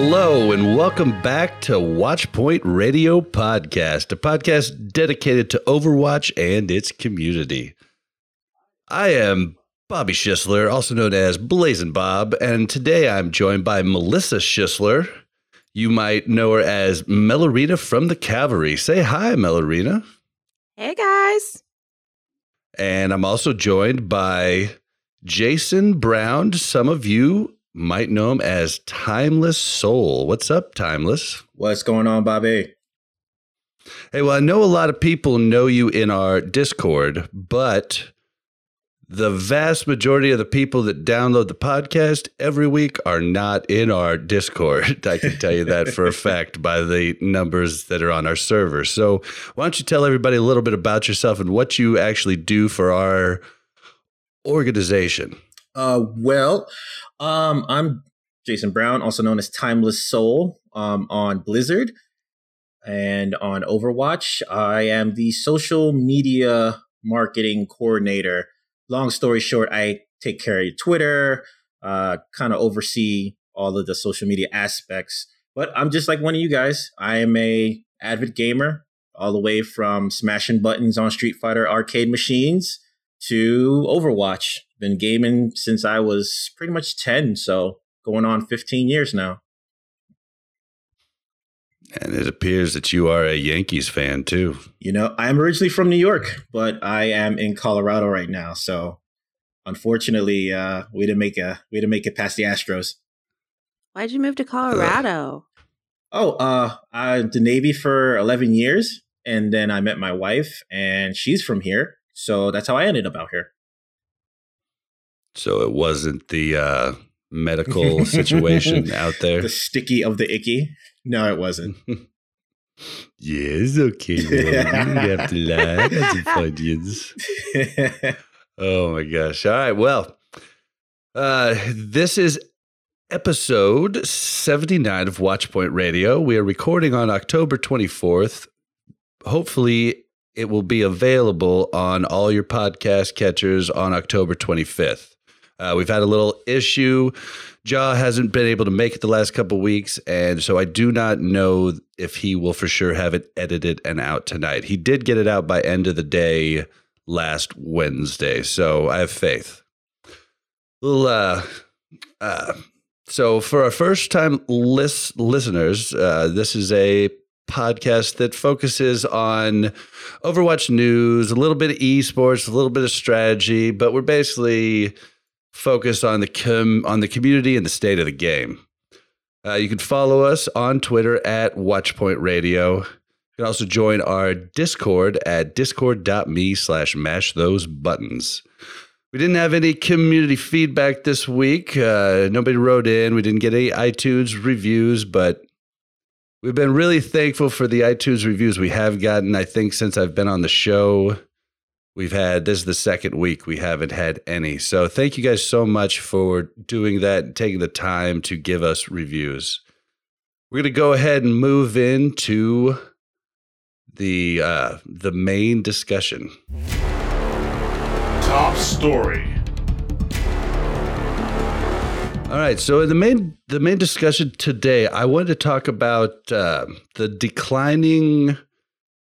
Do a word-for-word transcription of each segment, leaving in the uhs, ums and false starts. Hello and welcome back to Watchpoint Radio Podcast, a podcast dedicated to Overwatch and its community. I am Bobby Schisler, also known as Blazing Bob, and today I'm joined by Melissa Schisler. You might know her as Melarina from the Cavalry. Say hi, Melarina. Hey, guys. And I'm also joined by Jason Brown. Some of you might know him as Timeless Soul. What's up, Timeless? What's going on, Bobby? Hey, well, I know a lot of people know you in our Discord, but the vast majority of the people that download the podcast every week are not in our Discord. I can tell you that for a fact by the numbers that are on our server. So why don't you tell everybody a little bit about yourself and what you actually do for our organization? Uh, well, um, I'm Jason Brown, also known as Timeless Soul, um, on Blizzard and on Overwatch. I am the social media marketing coordinator. Long story short, I take care of your Twitter, uh, kind of oversee all of the social media aspects. But I'm just like one of you guys. I am a avid gamer, all the way from smashing buttons on Street Fighter arcade machines to Overwatch. Been gaming since I was pretty much ten, so going on fifteen years now. And it appears that you are a Yankees fan, too. You know, I'm originally from New York, but I am in Colorado right now. So, unfortunately, uh, we didn't make a we didn't make it past the Astros. Why'd you move to Colorado? Oh, uh, I was in the Navy for eleven years, and then I met my wife, and she's from here. So that's how I ended up out here. So it wasn't the uh, medical situation out there. The sticky of the icky. No, it wasn't. Yeah, it's okay. Well, you don't have to lie. That's a audience. Oh, my gosh. All right. Well, uh, this is episode seventy-nine of Watchpoint Radio. We are recording on October twenty-fourth. Hopefully, it will be available on all your podcast catchers on October twenty-fifth. Uh, we've had a little issue. Ja hasn't been able to make it the last couple of weeks, and so I do not know if he will for sure have it edited and out tonight. He did get it out by end of the day last Wednesday, so I have faith. Little, uh, uh, so for our first-time list listeners, uh, this is a podcast that focuses on Overwatch news, a little bit of esports, a little bit of strategy, but we're basically focused on the com- on the community and the state of the game. Uh, you can follow us on Twitter at Watchpoint Radio. You can also join our Discord at discord dot me slash mash those buttons. We didn't have any community feedback this week. Uh, nobody wrote in. We didn't get any iTunes reviews, but we've been really thankful for the iTunes reviews we have gotten. I think since I've been on the show, we've had, this is the second week we haven't had any. So thank you guys so much for doing that and taking the time to give us reviews. We're going to go ahead and move into the uh, the main discussion. Top story. All right, so in the main the main discussion today, I wanted to talk about uh, the declining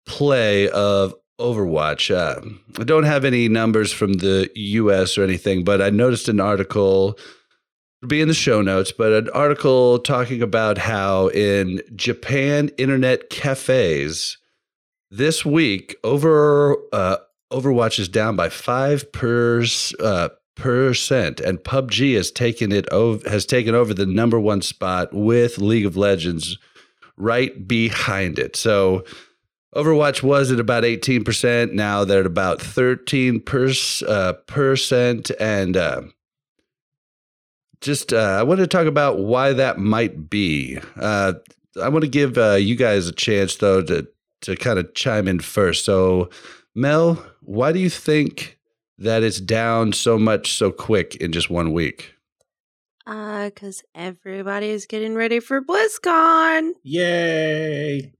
play of Overwatch. Uh, I don't have any numbers from the U S or anything, but I noticed an article, it'll be in the show notes, but an article talking about how in Japan internet cafes this week, over uh, Overwatch is down by five percent. percent, and P U B G has taken it over, has taken over the number one spot with League of Legends right behind it. So Overwatch was at about eighteen percent. Now they're at about thirteen percent. And uh, just uh, I want to talk about why that might be. Uh, I want to give uh, you guys a chance, though, to to kind of chime in first. So, Mel, why do you think that it's down so much so quick in just one week? Uh, because everybody is getting ready for BlizzCon. Yay!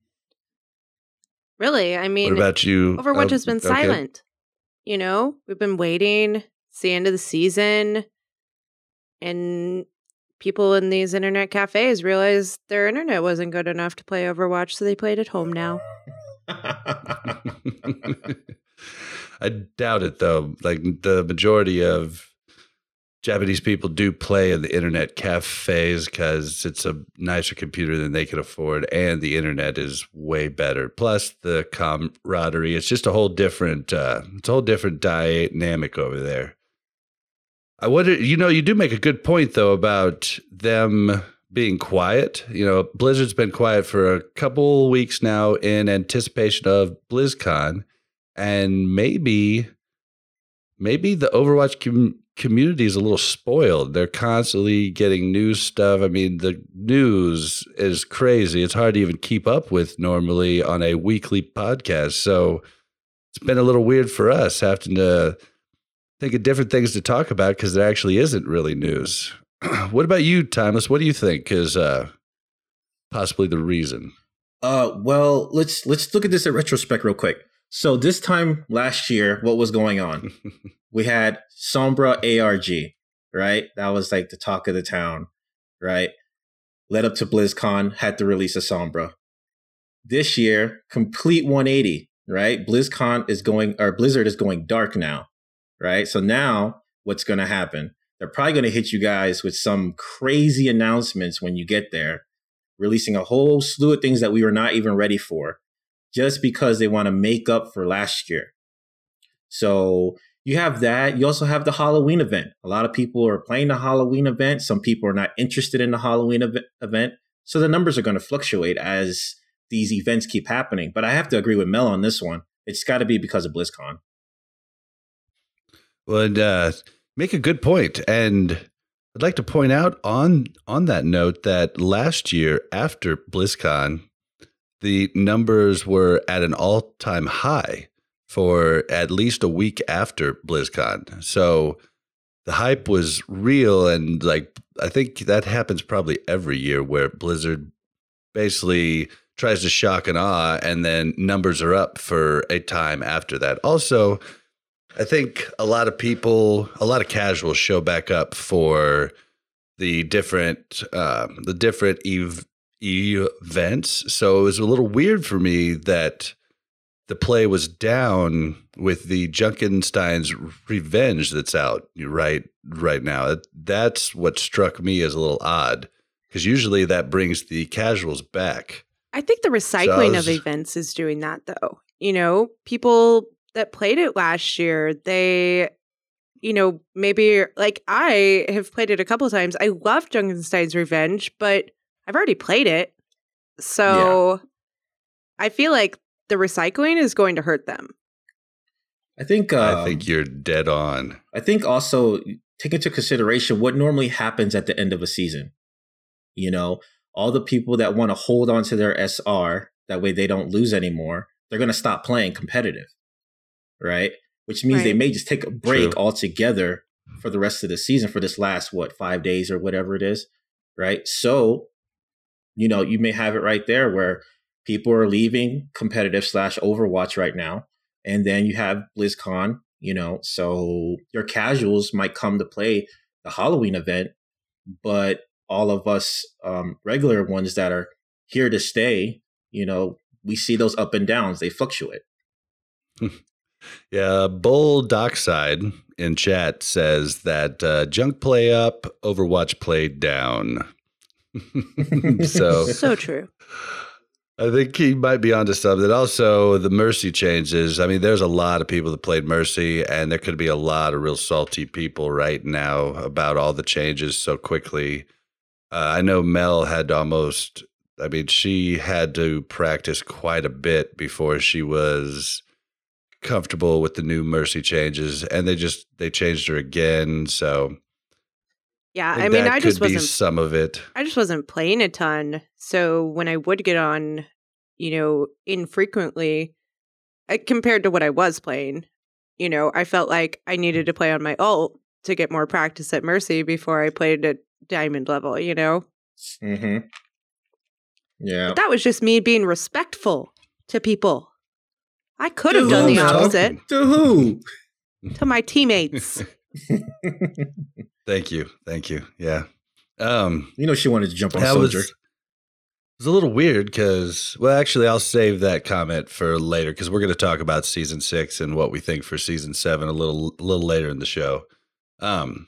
Really, I mean, what about you? Overwatch oh, has been silent. Okay. You know, we've been waiting. It's the end of the season. And people in these internet cafes realized their internet wasn't good enough to play Overwatch, so they played at home now. I doubt it, though. Like, the majority of Japanese people do play in the internet cafes because it's a nicer computer than they can afford, and the internet is way better. Plus the camaraderie, it's just a whole different, uh, it's a whole different dynamic over there. I wonder, you know, you do make a good point though about them being quiet. You know, Blizzard's been quiet for a couple weeks now in anticipation of BlizzCon, and maybe, maybe the Overwatch community. community is a little spoiled. They're constantly getting new stuff. I mean, the news is crazy. It's hard to even keep up with normally on a weekly podcast. So it's been a little weird for us having to think of different things to talk about because there actually isn't really news. What about you, Timeless? What do you think is uh, possibly the reason? Uh, well, let's let's look at this in retrospect real quick. So this time last year, what was going on? We had Sombra A R G, right? That was like the talk of the town, right? Led up to BlizzCon, had to release a Sombra. This year, complete one eighty, right? BlizzCon is going, or Blizzard is going dark now, right? So now what's going to happen? They're probably going to hit you guys with some crazy announcements when you get there, releasing a whole slew of things that we were not even ready for, just because they want to make up for last year. So you have that. You also have the Halloween event. A lot of people are playing the Halloween event. Some people are not interested in the Halloween ev- event. So the numbers are going to fluctuate as these events keep happening. But I have to agree with Mel on this one. It's got to be because of BlizzCon. Well, and, uh, make a good point. And I'd like to point out on on that note that last year after BlizzCon, the numbers were at an all-time high for at least a week after BlizzCon. So the hype was real. And like, I think that happens probably every year where Blizzard basically tries to shock and awe, and then numbers are up for a time after that. Also, I think a lot of people, a lot of casuals show back up for the different, um, the different ev- events. So it was a little weird for me that the play was down with the Junkenstein's Revenge that's out right right now. That's what struck me as a little odd, because usually that brings the casuals back. I think the recycling so was, of events is doing that, though. You know, people that played it last year, they, you know, maybe like I have played it a couple of times. I love Junkenstein's Revenge, but I've already played it. So yeah. I feel like the recycling is going to hurt them. I think um, I think you're dead on. I think also take into consideration what normally happens at the end of a season. You know, all the people that want to hold on to their S R, that way they don't lose anymore, they're going to stop playing competitive, right? Which means right. They may just take a break True. altogether for the rest of the season, for this last, what, five days or whatever it is, right? So, you know, you may have it right there where people are leaving competitive slash Overwatch right now. And then you have BlizzCon, you know, so your casuals might come to play the Halloween event, but all of us um, regular ones that are here to stay, you know, we see those up and downs. They fluctuate. Yeah. Bull Dockside in chat says that uh, junk play up, Overwatch play down. so, so true. I think he might be onto something. Also, the Mercy changes. I mean, there's a lot of people that played Mercy, and there could be a lot of real salty people right now about all the changes so quickly. Uh, I know Mel had almost, I mean, she had to practice quite a bit before she was comfortable with the new Mercy changes, and they just, they changed her again, so... Yeah, I mean, I just wasn't some of it. I just wasn't playing a ton. So when I would get on, you know, infrequently, I, compared to what I was playing, you know, I felt like I needed to play on my ult to get more practice at Mercy before I played at Diamond level, you know? Mm-hmm. Yeah. But that was just me being respectful to people. I could have done the opposite. To who? To my teammates. Thank you. Thank you. Yeah. Um, you know, she wanted to jump on Soldier. Was, it was a little weird because, well, actually, I'll save that comment for later because we're going to talk about season six and what we think for season seven a little, a little later in the show. Um,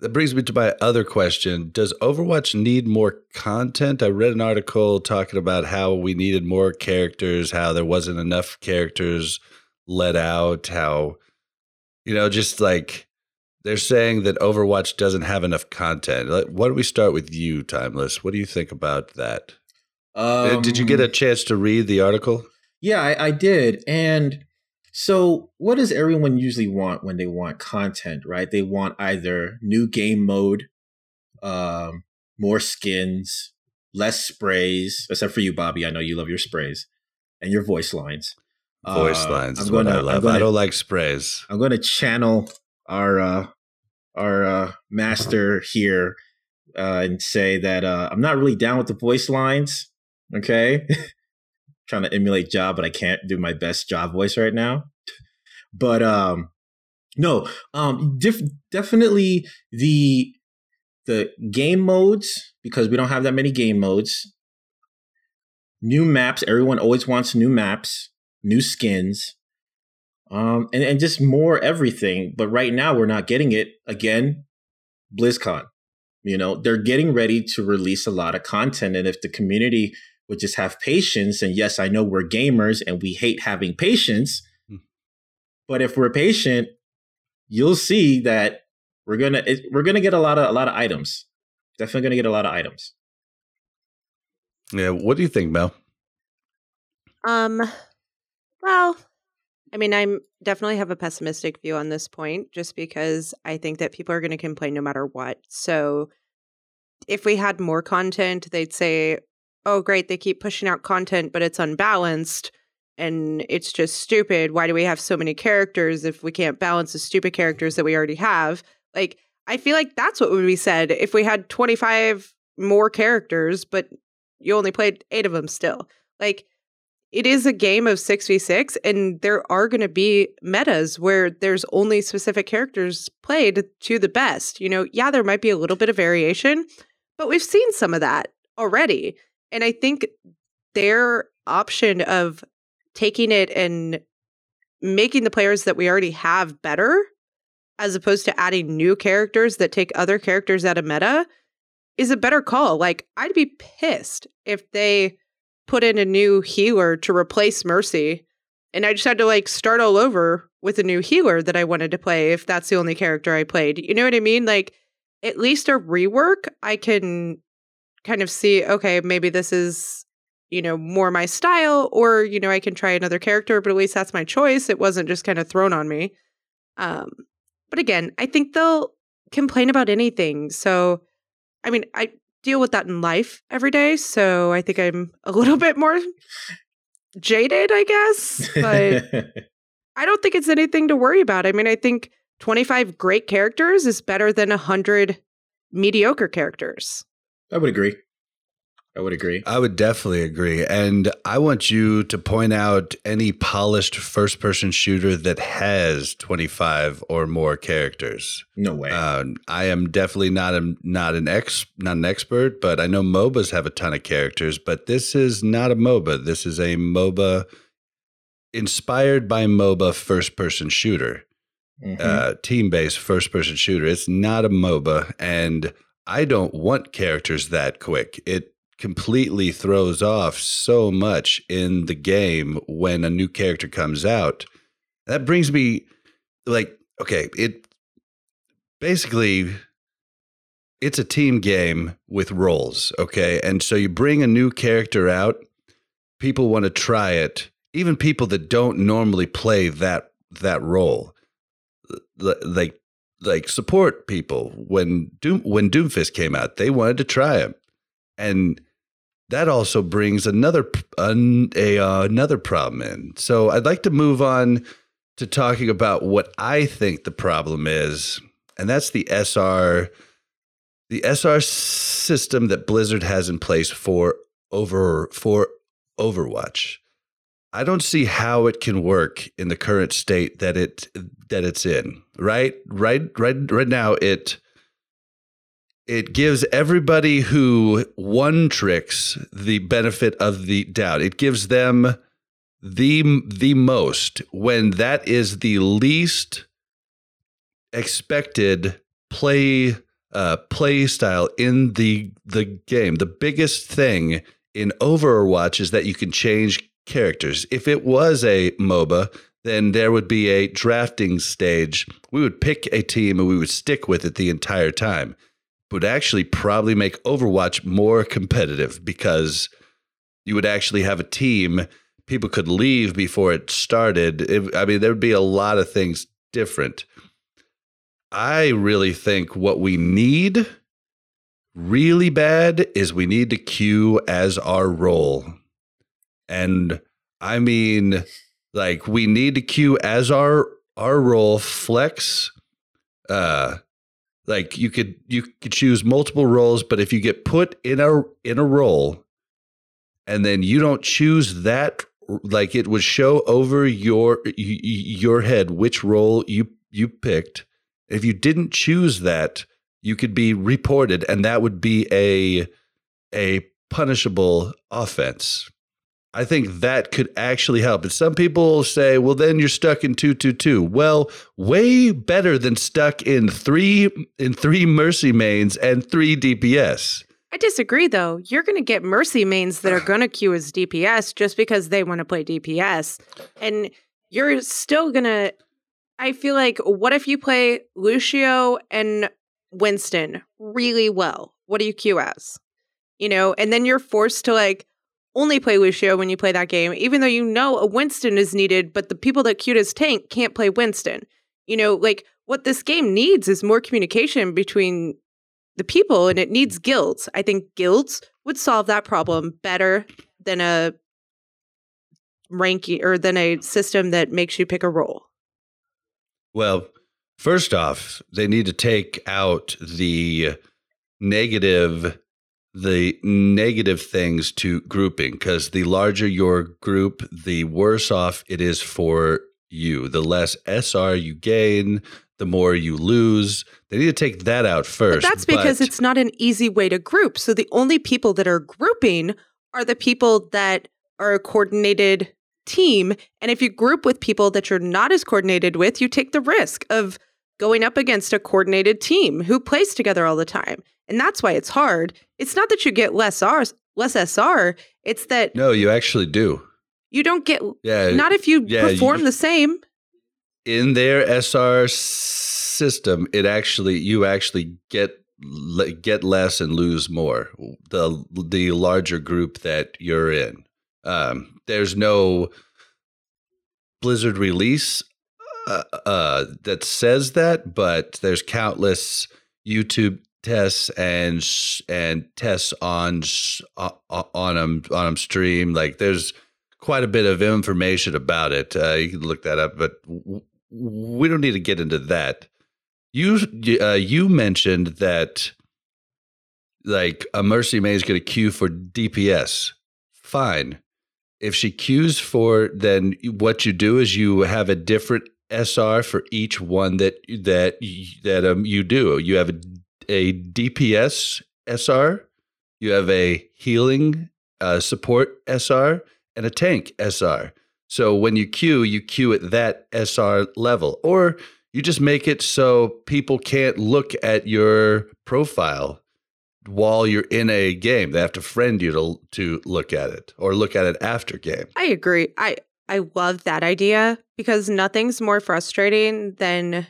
that brings me to my other question. Does Overwatch need more content? I read an article talking about how we needed more characters, how there wasn't enough characters let out, how, you know, just like... They're saying that Overwatch doesn't have enough content. Why don't we start with you, Timeless? What do you think about that? Um, did you get a chance to read the article? Yeah, I, I did. And so what does everyone usually want when they want content, right? They want either new game mode, um, more skins, less sprays, except for you, Bobby. I know you love your sprays and your voice lines. Voice uh, lines is what I love. Gonna, I don't like sprays. I'm going to channel... our uh, our uh, master here uh, and say that uh, I'm not really down with the voice lines, okay? Trying to emulate Ja, but I can't do my best Ja voice right now. But um, no, um, def- definitely the the game modes, because we don't have that many game modes. New maps, everyone always wants new maps, new skins. Um, and, and just more everything. But right now, we're not getting it. Again, BlizzCon, you know, they're getting ready to release a lot of content. And if the community would just have patience, and yes, I know we're gamers and we hate having patience, mm. but if we're patient, you'll see that we're going to we're going to get a lot of a lot of items. Definitely going to get a lot of items. Yeah. What do you think, Mel? Um, well, I mean, I'm definitely have a pessimistic view on this point just because I think that people are going to complain no matter what. So if we had more content, they'd say, oh, great, they keep pushing out content, but it's unbalanced and it's just stupid. Why do we have so many characters if we can't balance the stupid characters that we already have? Like, I feel like that's what would be said if we had twenty-five more characters, but you only played eight of them still. Like, it is a game of six v six, and there are going to be metas where there's only specific characters played to the best. You know, yeah, there might be a little bit of variation, but we've seen some of that already. And I think their option of taking it and making the players that we already have better, as opposed to adding new characters that take other characters out of meta, is a better call. Like, I'd be pissed if they... put in a new healer to replace Mercy, and I just had to like start all over with a new healer that I wanted to play if that's the only character I played. You know what I mean? Like, at least a rework, I can kind of see, okay, maybe this is, you know, more my style, or, you know, I can try another character, but at least that's my choice. It wasn't just kind of thrown on me. Um, but again, I think they'll complain about anything. So, I mean, I deal with that in life every day, so I think I'm a little bit more jaded, I guess, but I don't think it's anything to worry about. I mean, I think twenty-five great characters is better than one hundred mediocre characters. I would agree. I would agree. I would definitely agree. And I want you to point out any polished first-person shooter that has twenty-five or more characters. No way. Uh, I am definitely not a, not an ex not an expert, but I know MOBAs have a ton of characters. But this is not a MOBA. This is a MOBA inspired by MOBA first-person shooter, mm-hmm. uh, team-based first-person shooter. It's not a MOBA, and I don't want characters that quick. It completely throws off so much in the game when a new character comes out. That brings me, like, okay, it basically, it's a team game with roles, okay? And so you bring a new character out, people want to try it, even people that don't normally play that that role. Like like support people. When Doom when Doomfist came out, they wanted to try him. And that also brings another an, a, uh, another problem in. So I'd like to move on to talking about what I think the problem is, and that's the S R the S R system that Blizzard has in place for over for Overwatch. I don't see how it can work in the current state that it that it's in. Right, right, right, right now it it gives everybody who one tricks the benefit of the doubt. It gives them the the most when that is the least expected play uh, play style in the the game. The biggest thing in Overwatch is that you can change characters. If it was a MOBA, then there would be a drafting stage. We would pick a team and we would stick with it the entire time. It would actually probably make Overwatch more competitive because you would actually have a team. People could leave before it started. It, I mean, there would be a lot of things different. I really think what we need really bad is we need to queue as our role. And I mean, like, we need to queue as our our role flex. Uh, like you could you could choose multiple roles, but if you get put in a in a role, and then you don't choose that, like it would show over your your head which role you you picked. If you didn't choose that, you could be reported, and that would be a a punishable offense. I think that could actually help. And some people say, well, then you're stuck in two two two. Well, way better than stuck in three in three Mercy mains and three D P S. I disagree, though. You're going to get Mercy mains that are going to queue as D P S just because they want to play D P S. And you're still going to... I feel like, what if you play Lucio and Winston really well? What do you queue as? You know, and then you're forced to, like, only play Lucio when you play that game, even though you know a Winston is needed, but the people that queued as tank can't play Winston. You know, like, what this game needs is more communication between the people, and it needs guilds. I think guilds would solve that problem better than a ranking or than a system that makes you pick a role. Well, first off, they need to take out the negative the negative things to grouping, because the larger your group, the worse off it is for you. The less S R you gain, the more you lose. They need to take that out first. But that's because but, it's not an easy way to group. So the only people that are grouping are the people that are a coordinated team. And if you group with people that you're not as coordinated with, you take the risk of going up against a coordinated team who plays together all the time. And that's why it's hard. It's not that you get less R, less S R. It's that... No, you actually do. You don't get... Yeah, not if you yeah, perform you, the same. In their S R system, it actually you actually get get less and lose more, the the larger group that you're in. Um, there's no Blizzard release uh, uh, that says that, but there's countless YouTube... tests and and tests on on on on stream. Like, there's quite a bit of information about it. Uh, you can look that up, but w- we don't need to get into that. You uh, you mentioned that, like, a Mercy May is going to queue for D P S. Fine, if she queues for, then what you do is you have a different S R for each one that that that um you do. You have a a D P S S R, you have a healing uh, support S R, and a tank S R. So when you queue, you queue at that S R level, or you just make it so people can't look at your profile while you're in a game. They have to friend you to to look at it or look at it after game. I agree. I, I love that idea because nothing's more frustrating than,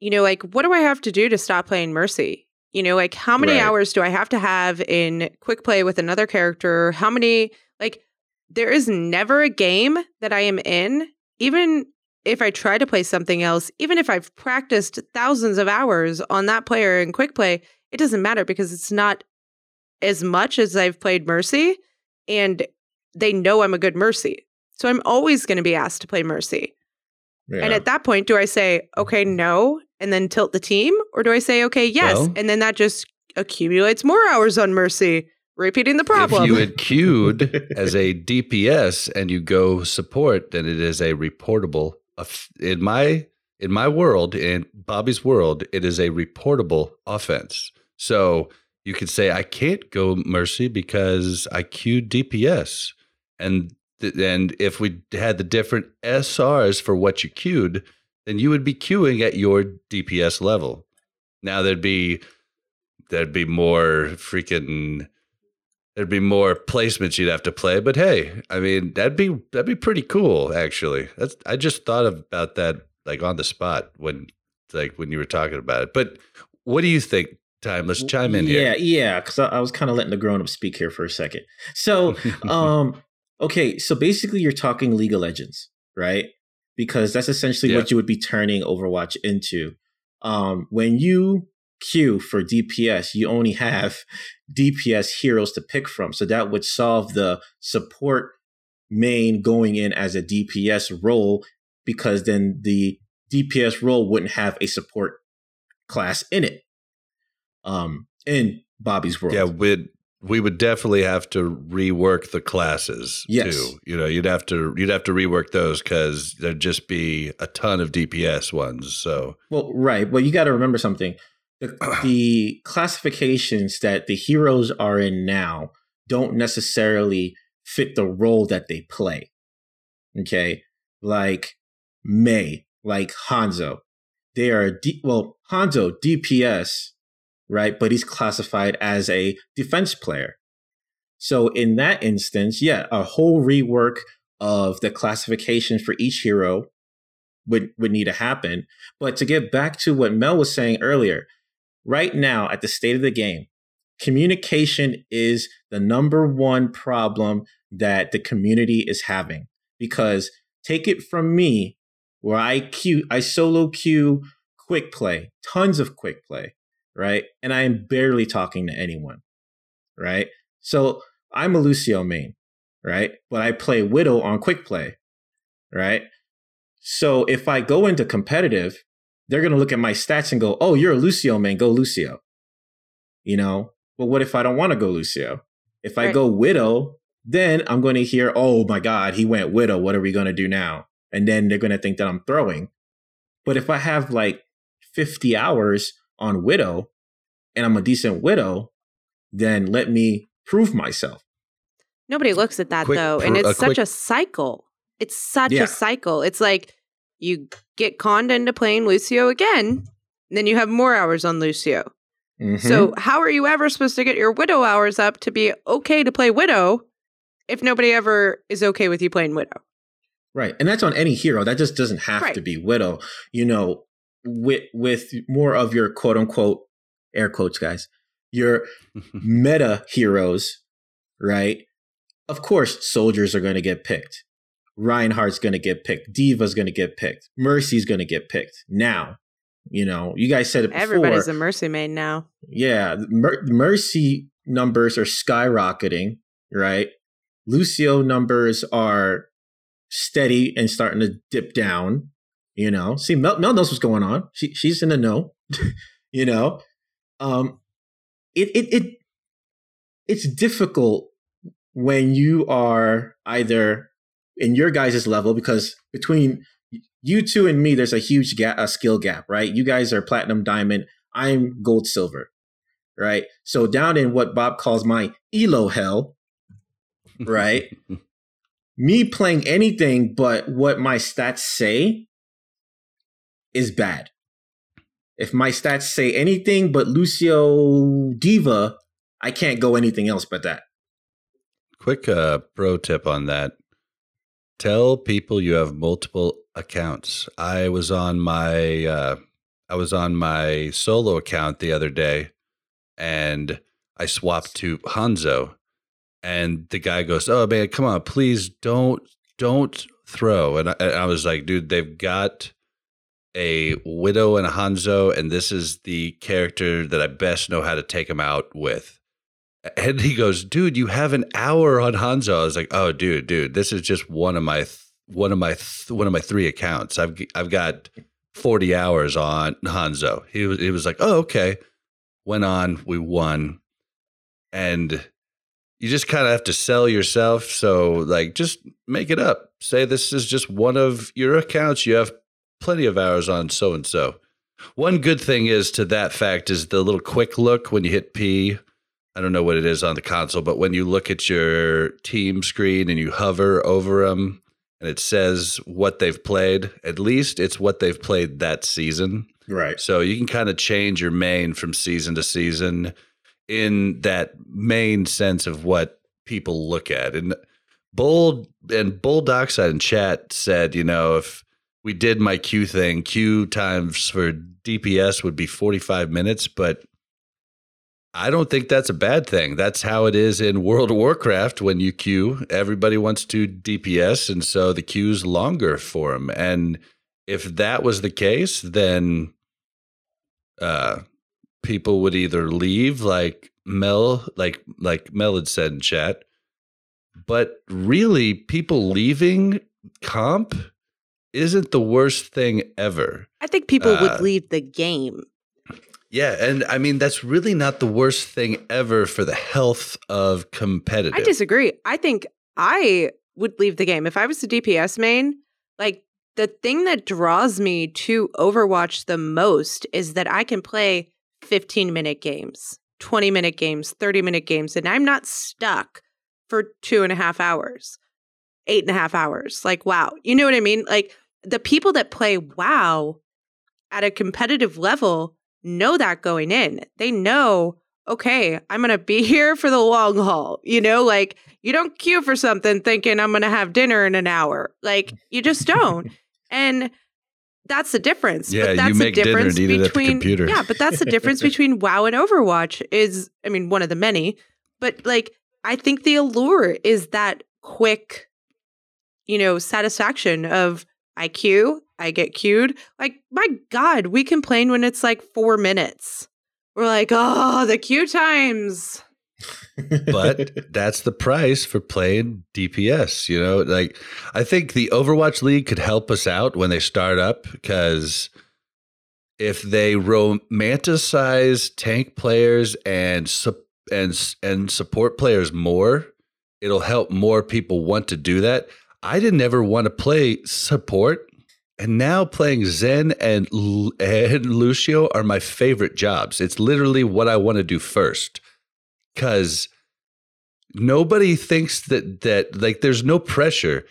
you know, like, what do I have to do to stop playing Mercy? You know, like, how many right. hours do I have to have in quick play with another character? How many, like, there is never a game that I am in, even if I try to play something else, even if I've practiced thousands of hours on that player in quick play, it doesn't matter because it's not as much as I've played Mercy, and they know I'm a good Mercy. So I'm always going to be asked to play Mercy. Yeah. And at that point, do I say, okay, no, and then tilt the team? Or do I say, okay, yes, well, and then that just accumulates more hours on Mercy, repeating the problem? If you had queued as a D P S and you go support, then it is a reportable, in my in my world, in Bobby's world, it is a reportable offense. So you could say, I can't go Mercy because I queued D P S. And And if we had the different S Rs for what you queued, then you would be queuing at your D P S level. Now there'd be there'd be more freaking there'd be more placements you'd have to play. But hey, I mean that'd be that'd be pretty cool actually. That's I just thought about that like on the spot when like when you were talking about it. But what do you think? Time. Let's chime in yeah, here. Yeah, yeah, because I, I was kind of letting the grown up speak here for a second. So. um Okay, so basically you're talking League of Legends, right? Because that's essentially yeah. what you would be turning Overwatch into. Um, when you queue for D P S, you only have D P S heroes to pick from. So that would solve the support main going in as a D P S role, because then the D P S role wouldn't have a support class in it. Um, in Bobby's world. Yeah, with... We would definitely have to rework the classes yes. too. You know, you'd have to you'd have to rework those because there'd just be a ton of D P S ones. So well, right. Well, you got to remember something: the, the classifications that the heroes are in now don't necessarily fit the role that they play. Okay, like Mei, like Hanzo, they are D- well Hanzo D P S. Right, but he's classified as a defense player. So in that instance, yeah, a whole rework of the classification for each hero would, would need to happen. But to get back to what Mel was saying earlier, right now at the state of the game, communication is the number one problem that the community is having. Because take it from me, where I queue, I solo queue quick play, tons of quick play. Right. And I am barely talking to anyone. Right. So I'm a Lucio main. Right. But I play Widow on quick play. Right. So if I go into competitive, they're going to look at my stats and go, oh, you're a Lucio main. Go Lucio. You know, but what if I don't want to go Lucio? If I right. go Widow, then I'm going to hear, oh, my God, he went Widow. What are we going to do now? And then they're going to think that I'm throwing. But if I have like fifty hours on Widow, and I'm a decent Widow, then let me prove myself. Nobody looks at that quick, though, and it's a such quick... a cycle. It's such yeah. a cycle. It's like you get conned into playing Lucio again, and then you have more hours on Lucio. Mm-hmm. So how are you ever supposed to get your Widow hours up to be okay to play Widow if nobody ever is okay with you playing Widow? Right, and that's on any hero. That just doesn't have right. to be Widow. You know, with with more of your quote unquote air quotes guys, your meta heroes, right? Of course, soldiers are going to get picked. Reinhardt's going to get picked. Diva's going to get picked. Mercy's going to get picked. Now, you know, you guys said it before. Everybody's a Mercy main now. Yeah, Mer- Mercy numbers are skyrocketing, right? Lucio numbers are steady and starting to dip down. You know, see, Mel, Mel knows what's going on. She she's in the know. You know, um, it it it it's difficult when you are either in your guys' level, because between you two and me, there's a huge gap, a skill gap, right? You guys are platinum, diamond. I'm gold, silver, right? So down in what Bob calls my E L O hell, right? Me playing anything but what my stats say is bad. if my stats say anything but Lucio Diva, I can't go anything else but that. Quick uh, pro tip on that. Tell people you have multiple accounts. I was on my uh, I was on my solo account the other day, and I swapped to Hanzo, and the guy goes, "Oh man, come on, please don't don't throw." And I, and I was like, "Dude, they've got a Widow and a Hanzo, and this is the character that I best know how to take him out with." And he goes, "Dude, you have an hour on Hanzo." I was like, "Oh, dude, dude, this is just one of my th- one of my th- one of my three accounts. I've I've got forty hours on Hanzo." He was he was like, "Oh, okay." Went on, we won, and you just kind of have to sell yourself. So like, just make it up. Say this is just one of your accounts. You have plenty of hours on so and so. One good thing is to that fact is the little quick look when you hit P. I don't know what it is on the console, but when you look at your team screen and you hover over them and it says what they've played, at least it's what they've played that season. Right. So you can kind of change your main from season to season in that main sense of what people look at. And Bold and Bulldockside in chat said, you know, if we did my Q thing, Q times for D P S would be forty-five minutes, but I don't think that's a bad thing. That's how it is in World of Warcraft. When you queue, everybody wants to D P S, and so the queue's longer for them. And if that was the case, then uh, people would either leave, like Mel, like like Mel had said in chat. But really, people leaving comp isn't the worst thing ever. I think people uh, would leave the game. Yeah, and I mean, that's really not the worst thing ever for the health of competitive. I disagree. I think I would leave the game. If I was the D P S main, like, the thing that draws me to Overwatch the most is that I can play fifteen-minute games, twenty-minute games, thirty-minute games, and I'm not stuck for two and a half hours, eight and a half hours. Like, wow. You know what I mean? Like, the people that play WoW at a competitive level know that going in. They know, okay, I'm going to be here for the long haul. You know, like, you don't queue for something thinking I'm going to have dinner in an hour. Like, you just don't. And that's the difference. Yeah, but that's you make the difference dinner and eat between, it at the computer. Yeah, but that's the difference between WoW and Overwatch is, I mean, one of the many, but like, I think the allure is that quick, you know, satisfaction of I queue, I get queued. Like, my God, we complain when it's like four minutes. We're like, oh, the queue times. But that's the price for playing D P S. You know, like, I think the Overwatch League could help us out when they start up, because if they romanticize tank players and su- and and support players more, it'll help more people want to do that. I didn't ever want to play support. And now playing Zen and, L- and Lucio are my favorite jobs. It's literally what I want to do first, because nobody thinks that, that like, there's no pressure.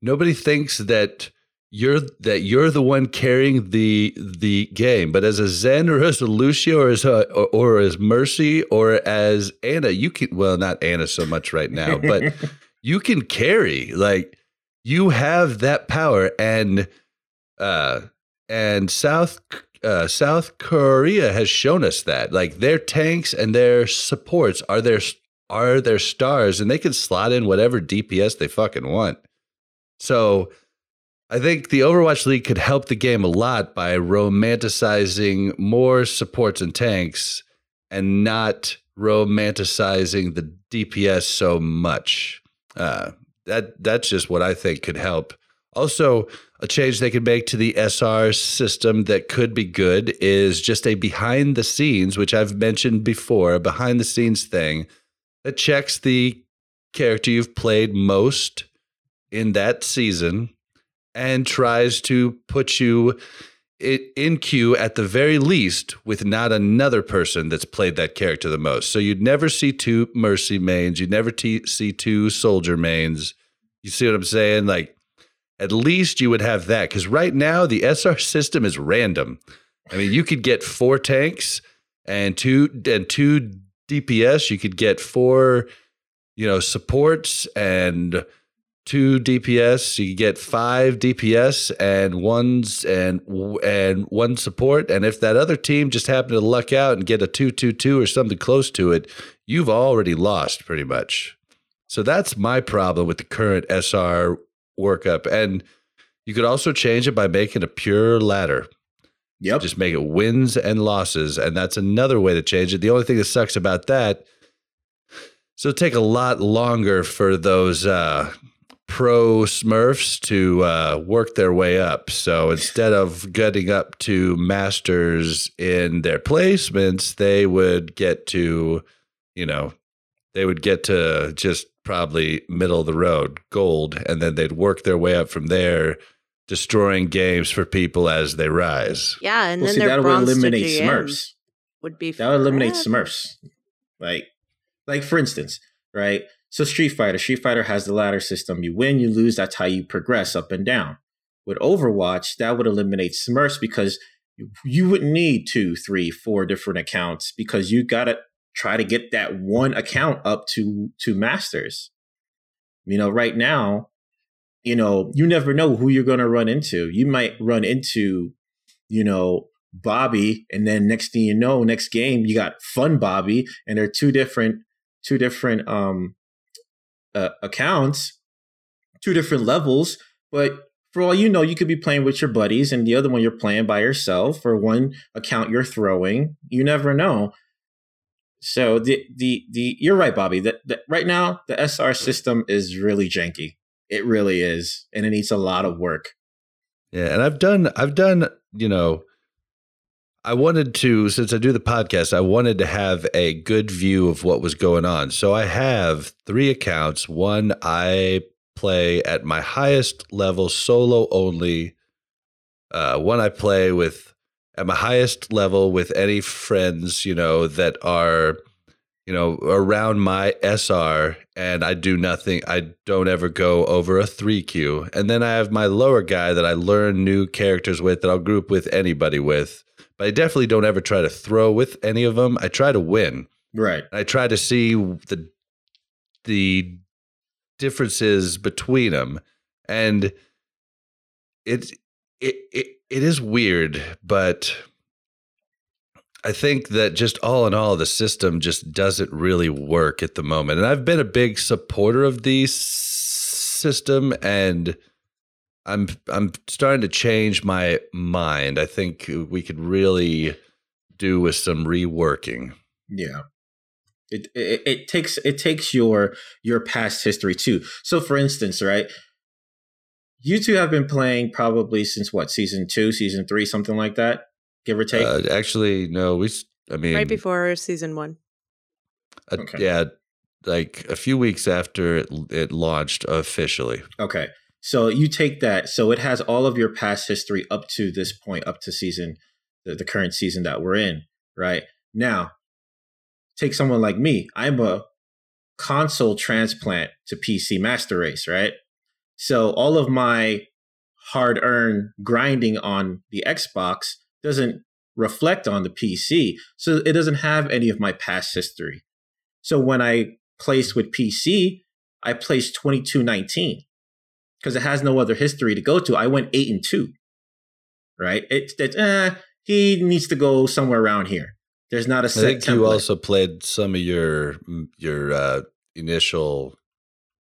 Nobody thinks that you're that you're the one carrying the the game. But as a Zen or as a Lucio or as a, or, or as Mercy or as Anna, you can well not Anna so much right now, but you can carry, like, you have that power. And Uh, and South uh, South Korea has shown us that, like, their tanks and their supports are their are their stars, and they can slot in whatever D P S they fucking want. So I think the Overwatch League could help the game a lot by romanticizing more supports and tanks and not romanticizing the D P S so much. Uh, that that's just what I think could help. Also, a change they could make to the S R system that could be good is just a behind the scenes, which I've mentioned before, a behind the scenes thing that checks the character you've played most in that season and tries to put you in queue at the very least with not another person that's played that character the most. So you'd never see two Mercy mains. You'd never t- see two Soldier mains. You see what I'm saying? Like, at least you would have that, because right now the S R system is random. I mean, you could get four tanks and two and two D P S. You could get four, you know, supports and two D P S. You could get five D P S and ones and and one support. And if that other team just happened to luck out and get a two two two or something close to it, you've already lost pretty much. So that's my problem with the current S R workup. And you could also change it by making a pure ladder. Yep. Just make it wins and losses. And that's another way to change it. The only thing that sucks about that, so it'll take a lot longer for those uh, pro Smurfs to uh, work their way up. So instead of getting up to masters in their placements, they would get to, you know, they would get to just probably middle of the road, gold, and then they'd work their way up from there, destroying games for people as they rise. Yeah, and well, then see, their that would eliminate Smurfs. Would be that would eliminate Smurfs. Like, like for instance, right? So Street Fighter, Street Fighter has the ladder system. You win, you lose. That's how you progress up and down. With Overwatch, that would eliminate Smurfs because you wouldn't need two, three, four different accounts because you gotta try to get that one account up to to masters. You know, right now. You know, you never know who you're going to run into. You might run into, you know, Bobby, and then next thing you know, next game you got Fun Bobby, and they're two different, two different um, uh, accounts, two different levels. But for all you know, you could be playing with your buddies, and the other one you're playing by yourself, or one account you're throwing. You never know. So the the the you're right, Bobby. That right now the S R system is really janky. It really is. And it needs a lot of work. Yeah. And I've done, I've done, you know, I wanted to, since I do the podcast, I wanted to have a good view of what was going on. So I have three accounts. One, I play at my highest level solo only. Uh, one I play with at my highest level with any friends, you know, that are, you know, around my S R, and I do nothing. I don't ever go over a three Q. And then I have my lower guy that I learn new characters with that I'll group with anybody with. But I definitely don't ever try to throw with any of them. I try to win. Right. I try to see the the differences between them. And it it it, it is weird, but I think that just all in all, the system just doesn't really work at the moment. And I've been a big supporter of the s- system, and I'm I'm starting to change my mind. I think we could really do with some reworking. Yeah, it it, it takes it takes your your past history too. So, for instance, right, you two have been playing probably since what, season two, season three, something like that. Give or take? Uh, actually, no. We, I mean, right before season one. Uh, okay. Yeah, like a few weeks after it, it launched officially. Okay, so you take that. So it has all of your past history up to this point, up to season, the, the current season that we're in, right? Now, take someone like me. I'm a console transplant to P C Master Race, right? So all of my hard-earned grinding on the Xbox doesn't reflect on the P C, so it doesn't have any of my past history. So when I placed with P C, I placed twenty-two nineteen because it has no other history to go to. I went eight and two, right? It, it eh, he needs to go somewhere around here. There's not a set. I think template. You also played some of your your uh, initial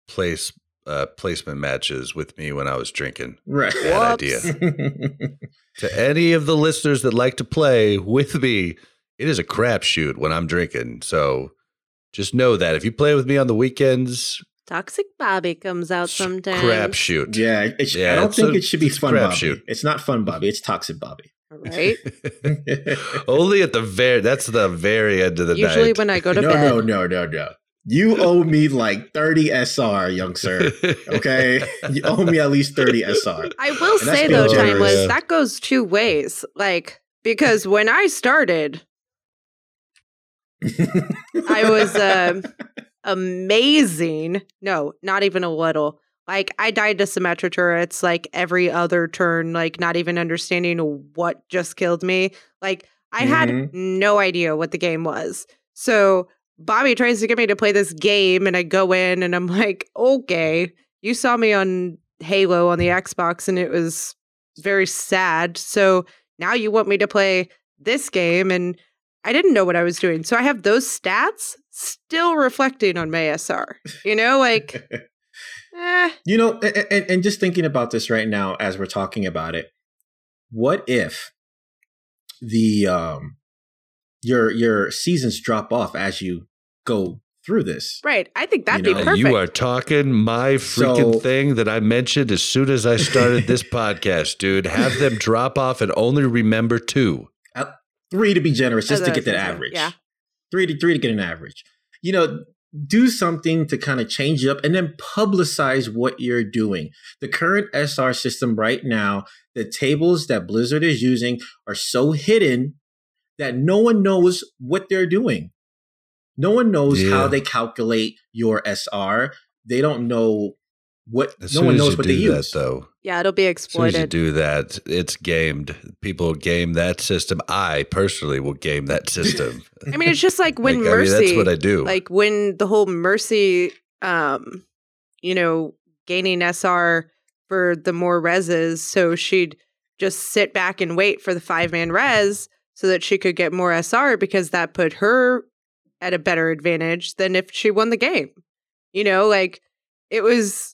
place uh, placement matches with me when I was drinking. Right, bad Whoops. idea. To any of the listeners that like to play with me, it is a crapshoot when I'm drinking. So just know that if you play with me on the weekends, Toxic Bobby comes out sometimes. Crapshoot. Yeah, it sh- yeah, I don't think a, it should be fun, Bobby. Shoot. It's not fun, Bobby. It's Toxic Bobby. Right? Only at the very. That's the very end of the Usually night. Usually when I go to no, bed. No, no, no, no, no. You owe me like thirty S R, young sir. Okay? You owe me at least thirty S R. I will say, though, Timeless, yeah. That goes two ways. Like, because when I started, I was uh, amazing. No, not even a little. Like, I died to Symmetra turrets, like, every other turn, like, not even understanding what just killed me. Like, I mm-hmm. had no idea what the game was. So Bobby tries to get me to play this game, and I go in, and I'm like, okay, you saw me on Halo on the Xbox, and it was very sad. So now you want me to play this game, and I didn't know what I was doing. So I have those stats still reflecting on my S R, you know, like... Eh. You know, and, and just thinking about this right now as we're talking about it, what if the um your your seasons drop off as you go through this? Right. I think that'd you know? be perfect. You are talking my freaking so, thing that I mentioned as soon as I started this podcast, dude. Have them drop off and only remember two. Uh, three to be generous, just oh, to get that average. Yeah. Three to three to get an average. You know, do something to kind of change it up and then publicize what you're doing. The current S R system right now, the tables that Blizzard is using are so hidden that no one knows what they're doing. No one knows yeah. how they calculate your S R. They don't know what, as no one knows what they use. That, though, yeah, it'll be exploited. As soon as you do that, it's gamed. People game that system. I personally will game that system. I mean, it's just like when like, Mercy. I mean, that's what I do. Like when the whole Mercy, um, you know, gaining S R for the more reses, so she'd just sit back and wait for the five-man res so that she could get more S R because that put her at a better advantage than if she won the game. You know, like it was...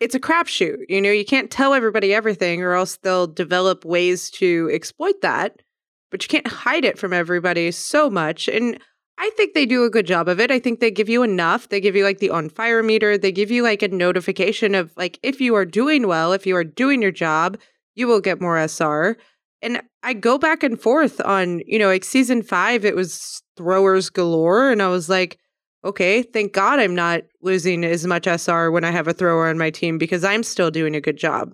It's a crapshoot. You know, you can't tell everybody everything or else they'll develop ways to exploit that, but you can't hide it from everybody so much. And I think they do a good job of it. I think they give you enough. They give you like the on fire meter. They give you like a notification of like, if you are doing well, if you are doing your job, you will get more S R. And I go back and forth on, you know, like season five, it was throwers galore. And I was like, okay, thank God I'm not losing as much S R when I have a thrower on my team because I'm still doing a good job.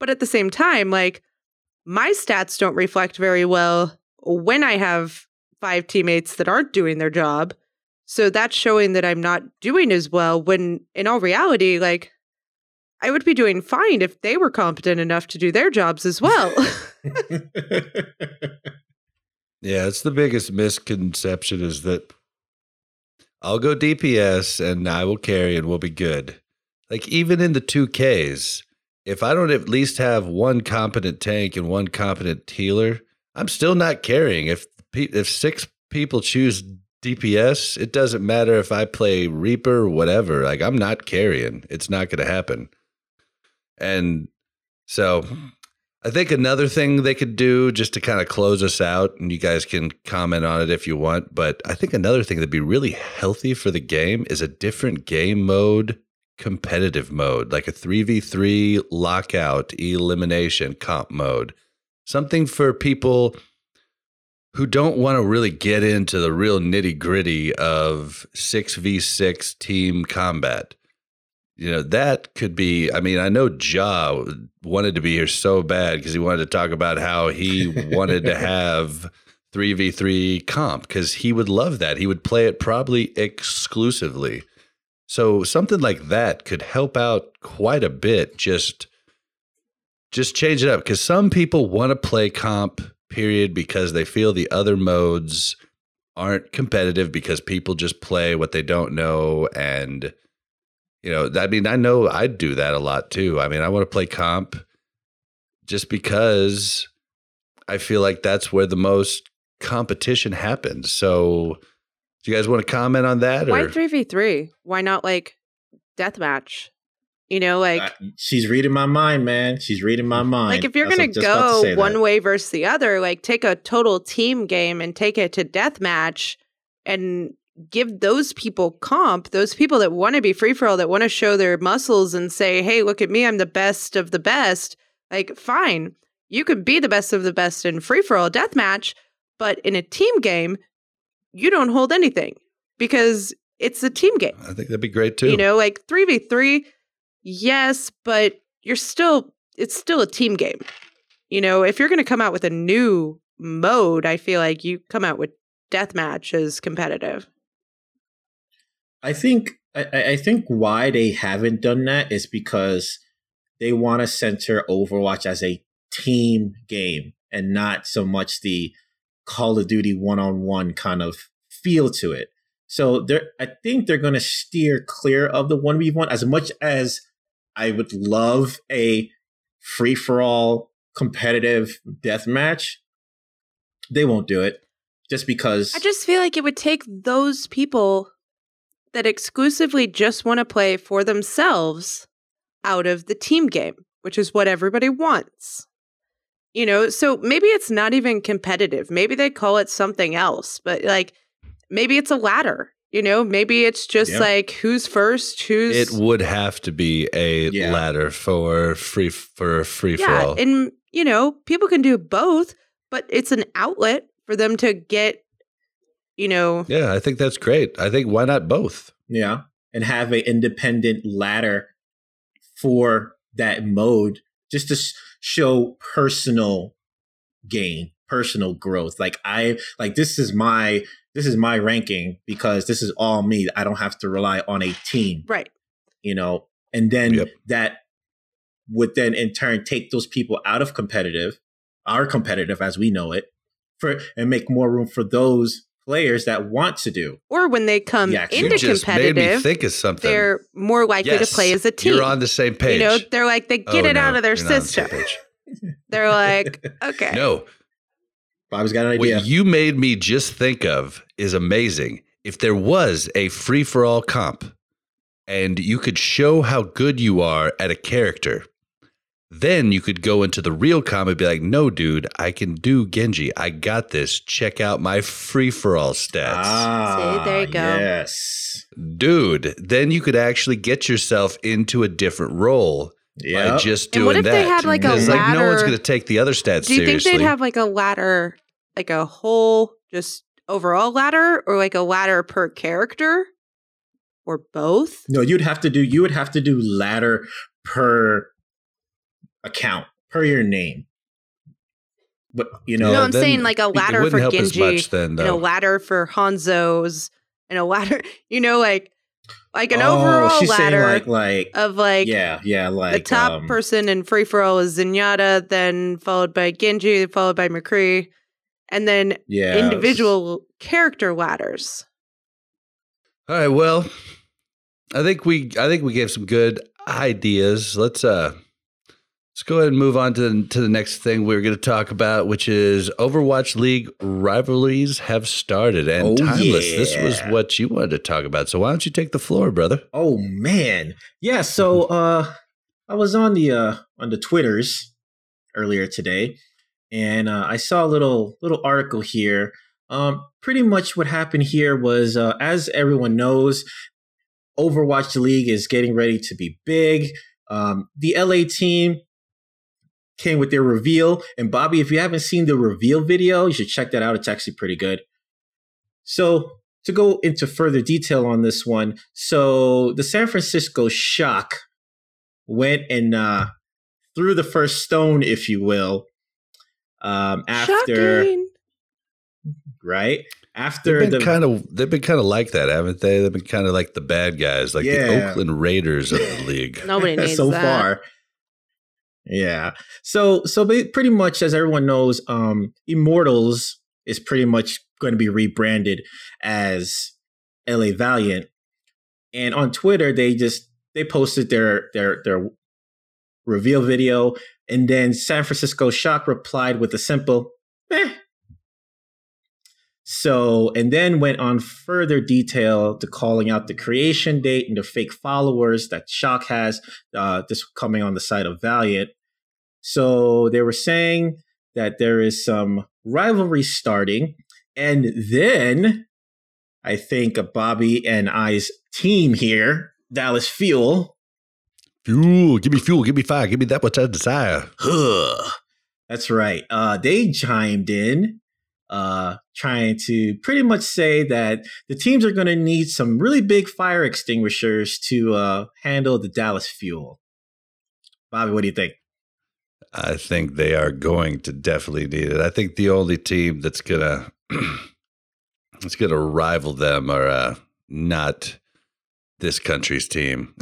But at the same time, like, my stats don't reflect very well when I have five teammates that aren't doing their job. So that's showing that I'm not doing as well when, in all reality, like, I would be doing fine if they were competent enough to do their jobs as well. Yeah, it's the biggest misconception is that I'll go D P S and I will carry and we'll be good. Like even in the two Ks, if I don't at least have one competent tank and one competent healer, I'm still not carrying. If if six people choose D P S, it doesn't matter if I play Reaper or whatever. Like I'm not carrying. It's not going to happen. And so I think another thing they could do just to kind of close us out, and you guys can comment on it if you want, but I think another thing that'd be really healthy for the game is a different game mode, competitive mode, like a three v three lockout, elimination comp mode. Something for people who don't want to really get into the real nitty gritty of six v six team combat. You know, that could be, I mean, I know Ja wanted to be here so bad because he wanted to talk about how he wanted to have three v three comp because he would love that. He would play it probably exclusively. So something like that could help out quite a bit. Just, just change it up because some people want to play comp, period, because they feel the other modes aren't competitive because people just play what they don't know and... You know, I mean, I know I do that a lot too. I mean, I want to play comp just because I feel like that's where the most competition happens. So do you guys want to comment on that? Why or? three v three? Why not like deathmatch? You know, like. I, she's reading my mind, man. She's reading my mind. Like if you're going to go one way versus the other, like take a total team game and take it to deathmatch and give those people comp, those people that want to be free-for-all, that want to show their muscles and say, hey, look at me, I'm the best of the best. Like, fine, you could be the best of the best in free-for-all deathmatch, but in a team game, you don't hold anything because it's a team game. I think that'd be great, too. You know, like three v three, yes, but you're still, it's still a team game. You know, if you're going to come out with a new mode, I feel like you come out with deathmatch as competitive. I think I, I think why they haven't done that is because they want to center Overwatch as a team game and not so much the Call of Duty one-on-one kind of feel to it. So they're, I think they're going to steer clear of the one v one, as much as I would love a free-for-all competitive deathmatch. They won't do it just because... I just feel like it would take those people that exclusively just want to play for themselves out of the team game, which is what everybody wants. You know, so maybe it's not even competitive. Maybe they call it something else, but like maybe it's a ladder, you know, maybe it's just yeah. like who's first, who's... It would have to be a yeah. ladder for free for free yeah, for all. And, you know, people can do both, but it's an outlet for them to get, you know... Yeah, I think that's great. I think why not both? Yeah, and have an independent ladder for that mode just to show personal gain, personal growth. Like I like this is my this is my ranking because this is all me. I don't have to rely on a team. Right. You know, and then yep. that would then in turn take those people out of competitive, our competitive as we know it, for and make more room for those players that want to do. Or when they come yeah, into you just competitive, made me think of something. They're more likely yes, to play as a team. You're on the same page. You know, they're like, they get oh, it no, out of their system. The they're like, okay. No. Bob's got an idea. What you made me just think of is amazing. If there was a free-for-all comp and you could show how good you are at a character, then you could go into the real comp and be like, no, dude, I can do Genji. I got this. Check out my free-for-all stats. Ah, see, there you go. Yes. Dude, then you could actually get yourself into a different role yep. by just doing that. And what if that? They had like a ladder? Like, no one's going to take the other stats seriously. Do you seriously. think they'd have like a ladder, like a whole just overall ladder or like a ladder per character or both? No, you'd have to do, you would have to do ladder per account per your name, but you know, you know I'm saying like a ladder for Genji, then, and a ladder for Hanzo's, and a ladder, you know, like like an oh, overall ladder like, like, of like yeah yeah like the top um, person in free for all is Zenyatta, then followed by Genji, followed by McCree, and then yeah, individual character ladders. All right, well, I think we I think we gave some good ideas. Let's uh. Let's go ahead and move on to the, to the next thing we're going to talk about, which is Overwatch League rivalries have started. And oh, Timeless, yeah. this was what you wanted to talk about. So why don't you take the floor, brother? Oh, man. Yeah, so uh, I was on the uh, on the Twitters earlier today, and uh, I saw a little, little article here. Um, pretty much what happened here was, uh, as everyone knows, Overwatch League is getting ready to be big. Um, the L A team came with their reveal. And Bobby, if you haven't seen the reveal video, you should check that out. It's actually pretty good. So to go into further detail on this one, so the San Francisco Shock went and uh, threw the first stone, if you will, um, after... Shocking. Right? After they've been the, kind of they've been kind of like that, haven't they? They've been kind of like the bad guys, like yeah. the Oakland Raiders of the league. Nobody needs so that. So far. Yeah. So, so pretty much, as everyone knows, um, Immortals is pretty much going to be rebranded as L A Valiant. And on Twitter, they just, they posted their, their, their reveal video. And then San Francisco Shock replied with a simple, meh. So, and then went on further detail to calling out the creation date and the fake followers that Shock has, uh, this coming on the side of Valiant. So they were saying that there is some rivalry starting. And then I think Bobby and I's team here, Dallas Fuel. Fuel, give me fuel, give me fire, give me that much I desire. Huh. That's right. Uh, they chimed in, uh, trying to pretty much say that the teams are going to need some really big fire extinguishers to uh, handle the Dallas Fuel. Bobby, what do you think? I think they are going to definitely need it. I think the only team that's gonna that's gonna rival them are uh, not this country's team.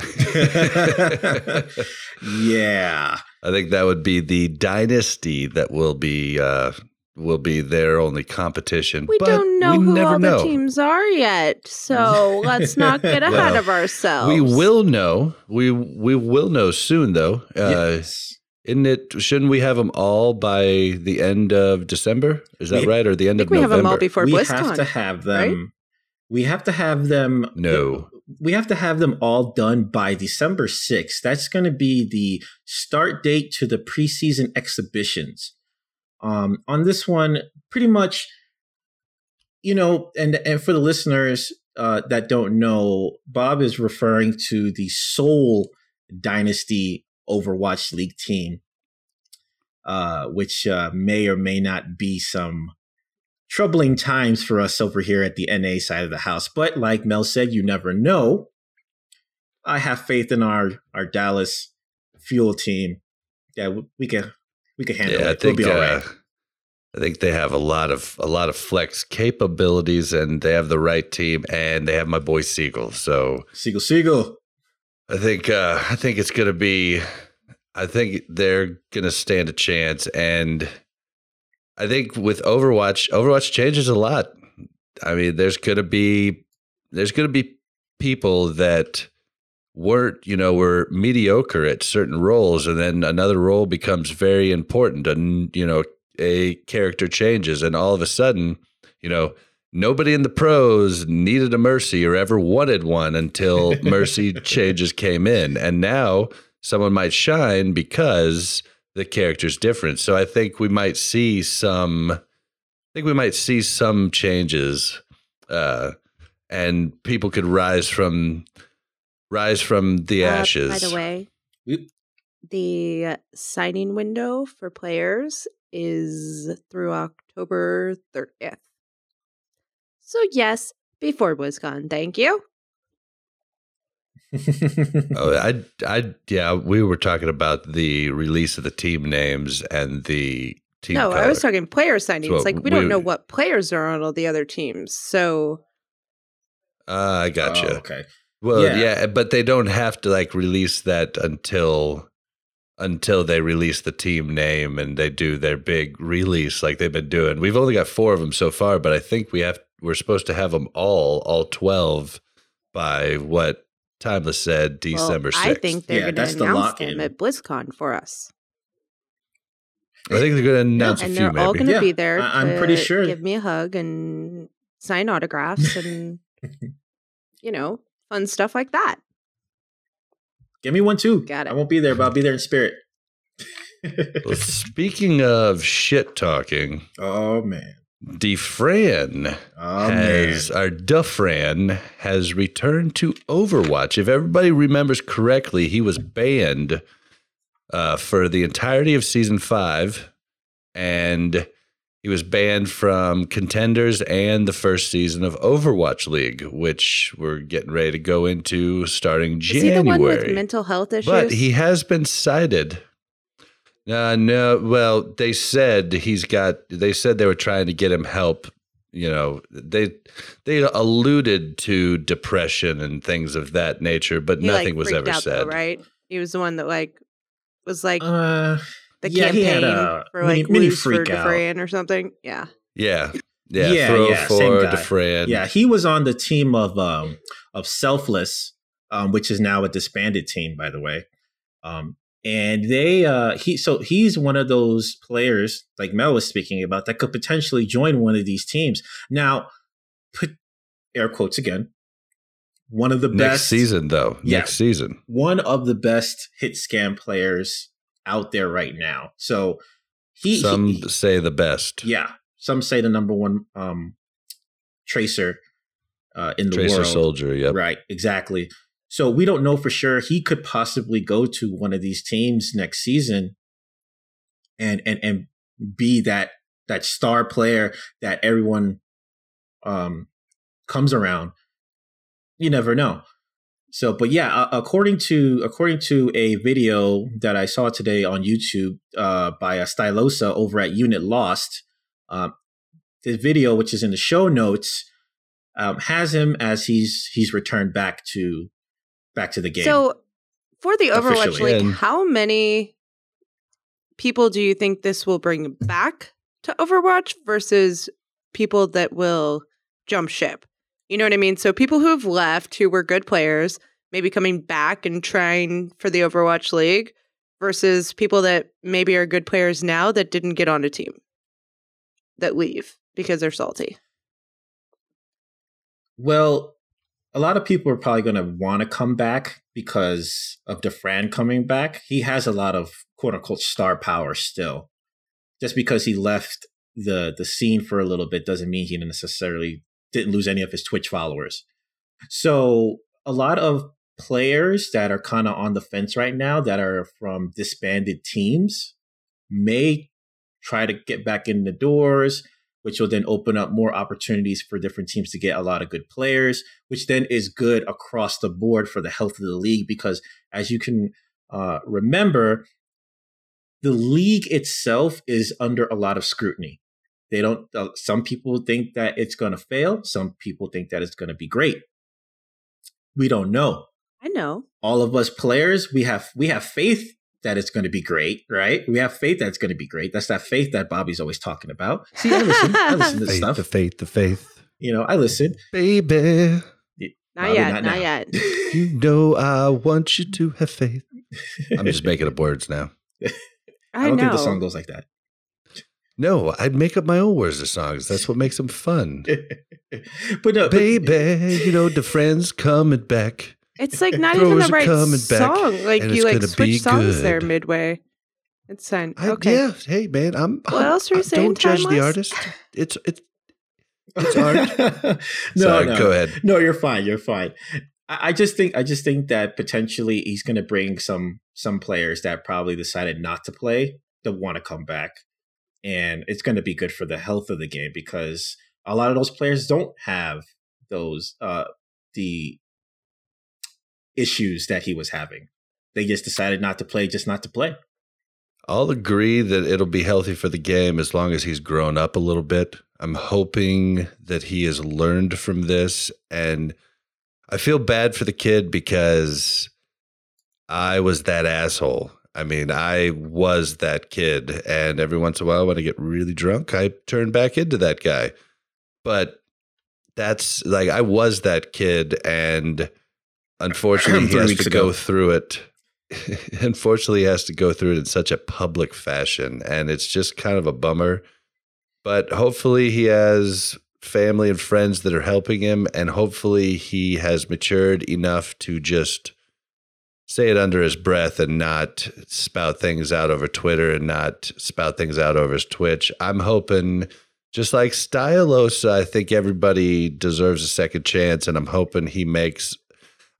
Yeah. I think that would be the dynasty that will be uh, will be their only competition. We but don't know we who never all know. the teams are yet, so let's not get ahead well, of ourselves. We will know. We we will know soon, though. Uh, yes. Isn't it? Shouldn't we have them all by the end of December? Is that we, right, or the end I think of we November? We have them all before BlizzCon. We have to have them. Right? We have to have them. No. We have to have them all done by December sixth. That's going to be the start date to the preseason exhibitions. Um, on this one, pretty much, you know, and and for the listeners uh, that don't know, Bob is referring to the Soul Dynasty Overwatch League team, uh, which uh, may or may not be some troubling times for us over here at the N A side of the house. But like Mel said, you never know. I have faith in our, our Dallas Fuel team. Yeah, we, we can we can handle yeah, it. I think, we'll be all right. Uh, I think they have a lot of a lot of flex capabilities, and they have the right team, and they have my boy Seagull. So Seagull, Seagull. I think uh, I think it's gonna be. I think they're gonna stand a chance, and I think with Overwatch, Overwatch changes a lot. I mean, there's gonna be there's gonna be people that weren't, you know, were mediocre at certain roles, and then another role becomes very important, and you know, a character changes, and all of a sudden, you know, nobody in the pros needed a Mercy or ever wanted one until Mercy changes came in, and now someone might shine because the character's different. So I think we might see some, I think we might see some changes, uh, and people could rise from, rise from the uh, ashes. By the way, Oop. the signing window for players is through October thirtieth. So yes, before BlizzCon. Thank you. oh, I, I, yeah, we were talking about the release of the team names and the team. No, color. I was talking player signings. So like we, we don't know what players are on all the other teams. So, uh, I gotcha. Oh, okay. Well, yeah. yeah, but they don't have to like release that until until they release the team name and they do their big release like they've been doing. We've only got four of them so far, but I think we have. We're supposed to have them all, all twelve, by what Timeless said, December sixth. Well, I think they're yeah, going to announce the them at BlizzCon for us. I think they're going to announce yeah, a and few, maybe. And they're all going to yeah, be there I- I'm to pretty sure. give me a hug and sign autographs and, you know, fun stuff like that. Give me one, too. Got it. I won't be there, but I'll be there in spirit. Well, speaking of shit talking. Oh, man. Dafran oh, has man. our Dafran has returned to Overwatch. If everybody remembers correctly, he was banned uh, for the entirety of season five, and he was banned from contenders and the first season of Overwatch League, which we're getting ready to go into starting Is January. He the one with mental health issues? But he has been cited. Uh, no, well, they said he's got, they said they were trying to get him help. You know, they they alluded to depression and things of that nature, but he, nothing like, was ever out, said. Though, right? He was the one that like, was like uh, the yeah, campaign a, for like mini, mini freak for out. Dafran or something. Yeah. Yeah. Yeah. yeah throw yeah, for Dafran. Yeah. He was on the team of, um, of Selfless, um, which is now a disbanded team, by the way. Um, And they, uh, he, so he's one of those players, like Mel was speaking about, that could potentially join one of these teams. Now, put air quotes again. One of the Next best Next season, though. Yeah, Next season, one of the best hit scan players out there right now. So he, some he, say the best. Yeah, some say the number one um, tracer uh, in the tracer world. Tracer Soldier. Yep. Right. Exactly. So we don't know for sure. He could possibly go to one of these teams next season and and, and be that that star player that everyone um, comes around. You never know. So, but yeah, uh, according to according to a video that I saw today on YouTube uh, by a Stylosa over at Unit Lost, uh, the video, which is in the show notes, um, has him as he's he's returned back to back to the game. So for the Overwatch officially. League, and how many people do you think this will bring back to Overwatch versus people that will jump ship? You know what I mean? So people who have left, who were good players, maybe coming back and trying for the Overwatch League versus people that maybe are good players now that didn't get on a team that leave because they're salty. Well, a lot of people are probably going to want to come back because of dafran coming back. He has a lot of quote unquote star power still. Just because he left the the scene for a little bit doesn't mean he necessarily didn't lose any of his Twitch followers. So a lot of players that are kind of on the fence right now that are from disbanded teams may try to get back in the doors, which will then open up more opportunities for different teams to get a lot of good players, which then is good across the board for the health of the league. Because as you can uh, remember, the league itself is under a lot of scrutiny. They don't. Uh, some people think that it's going to fail. Some people think that it's going to be great. We don't know. I know. All of us players, we have we have faith that it's going to be great, right? We have faith that it's going to be great. That's that faith that Bobby's always talking about. See, I listen. I listen to faith, stuff. The faith, the faith. You know, I listen. Baby. Not Bobby, yet, not, not yet. You know I want you to have faith. I'm just making up words now. I, I don't know. think the song goes like that. No, I'd make up my own words to songs. That's what makes them fun. But no, Baby, but, you know, dafran's coming back. It's like not even the right song. Like you like switch songs good. there midway. It's fine. Okay. I, yeah. Hey man, I'm. What I'm, else are you saying? Don't judge the artist. It's it's it's art. no, Sorry, no, go ahead. No, you're fine. You're fine. I, I just think I just think that potentially he's going to bring some some players that probably decided not to play that want to come back, and it's going to be good for the health of the game because a lot of those players don't have those uh, the. issues that he was having. They just decided not to play, just not to play. I'll agree that it'll be healthy for the game as long as he's grown up a little bit. I'm hoping that he has learned from this, and I feel bad for the kid because I was that asshole. I mean, I was that kid, and every once in a while when I get really drunk, I turn back into that guy. But that's like, I was that kid, and unfortunately, he has to ago. go through it. Unfortunately, he has to go through it in such a public fashion, and it's just kind of a bummer. But hopefully he has family and friends that are helping him, and hopefully he has matured enough to just say it under his breath and not spout things out over Twitter and not spout things out over his Twitch. I'm hoping... Just like Stylos, I think everybody deserves a second chance, and I'm hoping he makes...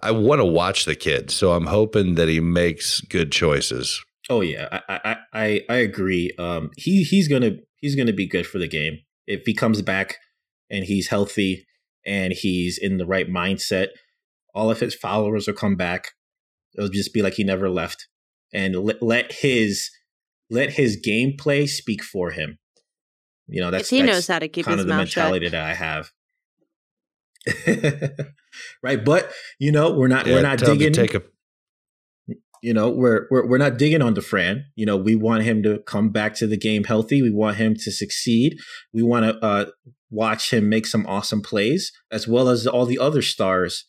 I want to watch the kid, so I'm hoping that he makes good choices. Oh yeah, I I I, I agree. Um, he he's gonna he's gonna be good for the game if he comes back and he's healthy and he's in the right mindset. All of his followers will come back. It'll just be like he never left, and let, let his let his gameplay speak for him. You know, that's if he that's knows how to keep kind his of the mouth mentality shut. That I have. Right, but you know we're not yeah, we're not digging. Take a- you know we're we're we're not digging on dafran. You know we want him to come back to the game healthy. We want him to succeed. We want to uh, watch him make some awesome plays, as well as all the other stars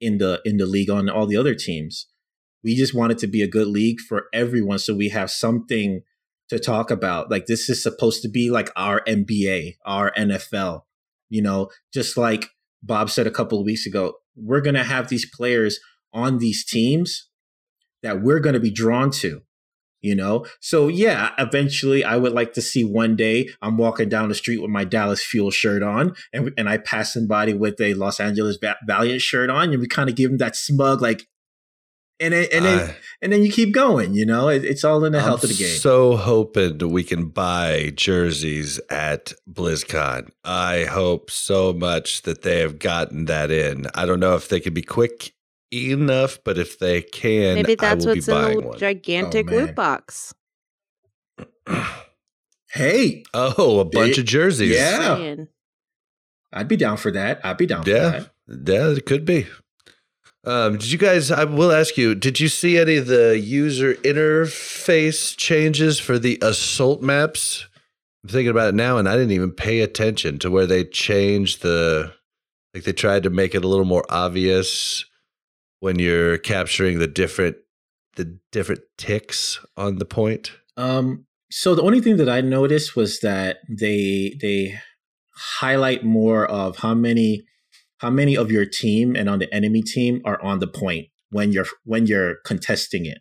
in the in the league on all the other teams. We just want it to be a good league for everyone, so we have something to talk about. Like this is supposed to be like our N B A, our N F L. You know, just like Bob said a couple of weeks ago, we're going to have these players on these teams that we're going to be drawn to, you know? So yeah, eventually I would like to see one day I'm walking down the street with my Dallas Fuel shirt on and, and I pass somebody with a Los Angeles Valiant shirt on and we kind of give them that smug, like, and then, and then, uh, and then you keep going, you know, it, it's all in the I'm health of the game. So hoping we can buy jerseys at BlizzCon. I hope so much that they have gotten that in. I don't know if they can be quick enough, but if they can, maybe that's I will what's be buying in the one. Gigantic oh, loot box. Hey, oh, a bunch it, of jerseys. Yeah, man. I'd be down for that. I'd be down. Yeah, for that. Yeah, it could be. Um, did you guys, I will ask you, did you see any of the user interface changes for the assault maps? I'm thinking about it now, and I didn't even pay attention to where they changed the, like they tried to make it a little more obvious when you're capturing the different, the different ticks on the point. Um, so the only thing that I noticed was that they, they highlight more of how many, how many of your team and on the enemy team are on the point when you're, when you're contesting it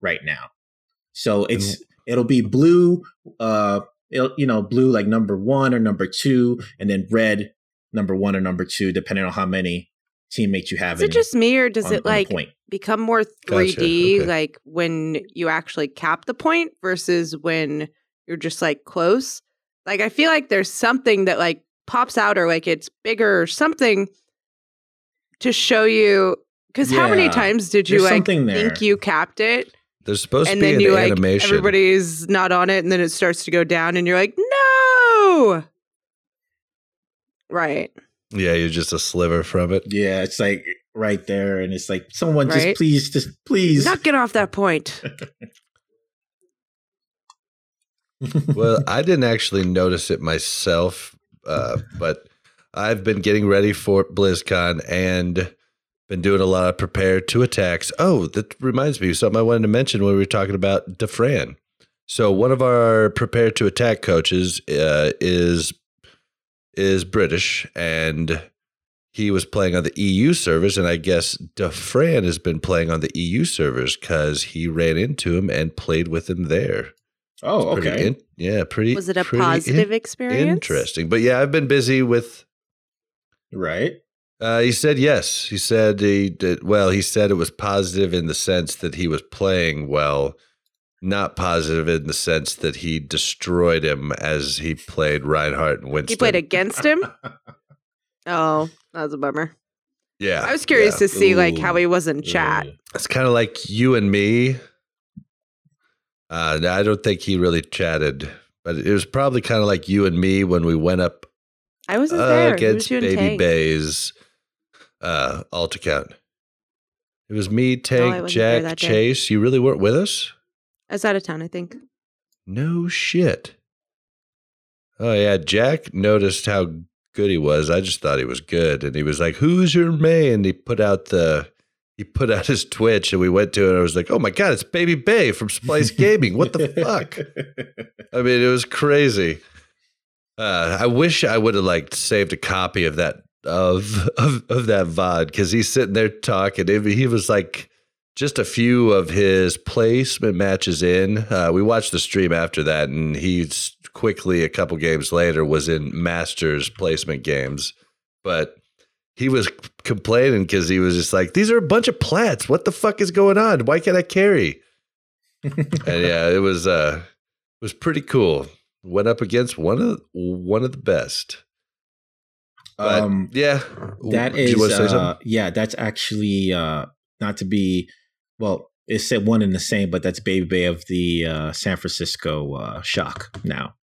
right now. So it's, and it'll be blue, uh, it'll, you know, blue, like number one or number two, and then red, number one or number two, depending on how many teammates you have. Is it just me, or does on, it like become more three D, gotcha. Okay. Like when you actually cap the point versus when you're just like close? Like, I feel like there's something that like pops out, or like it's bigger or something to show you. Because yeah, how many times did you like think you capped it? There's supposed and to be then an you, like, animation. Everybody's not on it, and then it starts to go down, and you're like, no! Right. Yeah, you're just a sliver from it. Yeah, it's like right there, and it's like, someone right? just please, just please. Not get off that point. Well, I didn't actually notice it myself, uh, but I've been getting ready for BlizzCon, and been doing a lot of prepare to attacks. Oh, that reminds me of something I wanted to mention when we were talking about dafran. So one of our prepare to attack coaches uh, is is British, and he was playing on the E U servers, and I guess dafran has been playing on the E U servers because he ran into him and played with him there. Oh, okay. In, yeah, pretty. Was it a positive in, experience? Interesting. But yeah, I've been busy with. Right. Uh, he said yes. He said he did well. He said it was positive in the sense that he was playing well, not positive in the sense that he destroyed him as he played Reinhardt and Winston. He played against him? Oh, that was a bummer. Yeah. I was curious yeah. to see Ooh. like how he was in chat. It's kind of like you and me. Uh, I don't think he really chatted, but it was probably kind of like you and me when we went up. I wasn't uh, there. Against was Baby Bay's. Uh, alt account. It was me, Tank, no, Jack, Chase. Day. You really weren't with us? I was out of town, I think. No shit. Oh, yeah. Jack noticed how good he was. I just thought he was good. And he was like, who's your main? He put out the, he put out his Twitch, and we went to it, and I was like, oh, my God, it's Baby Bay from Splice Gaming. What the fuck? I mean, it was crazy. Uh, I wish I would have, like, saved a copy of that Of, of of that V O D, because he's sitting there talking. He was like just a few of his placement matches in. Uh, we watched the stream after that, and he's quickly a couple games later was in Masters placement games. But he was complaining because he was just like, "These are a bunch of plats. What the fuck is going on? Why can't I carry?" And yeah, it was uh, it was pretty cool. Went up against one of one of the best. But, um, yeah, that is, uh, yeah, that's actually, uh, not to be, well, it said one in the same, but that's Baby Bay of the, uh, San Francisco, uh, Shock now.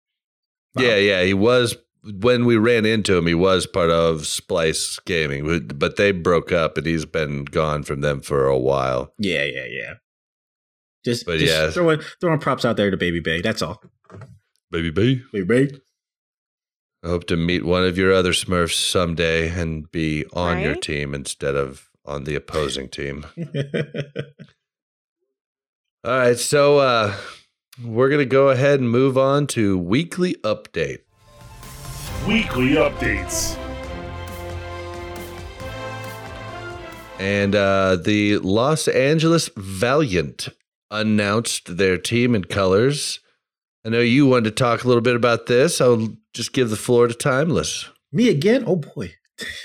Wow. Yeah. Yeah. He was, when we ran into him, he was part of Splice Gaming, but they broke up, and he's been gone from them for a while. Yeah. Yeah. Yeah. Just, but just yeah. throwing, throwing props out there to Baby Bay. That's all. Baby Bay. Baby Bay. I hope to meet one of your other Smurfs someday and be on right? your team instead of on the opposing team. All right, so uh, we're going to go ahead and move on to Weekly Update. Weekly Updates. And uh, the Los Angeles Valiant announced their team and colors. I know you wanted to talk a little bit about this. I'll just give the floor to Timeless. Me again? Oh, boy.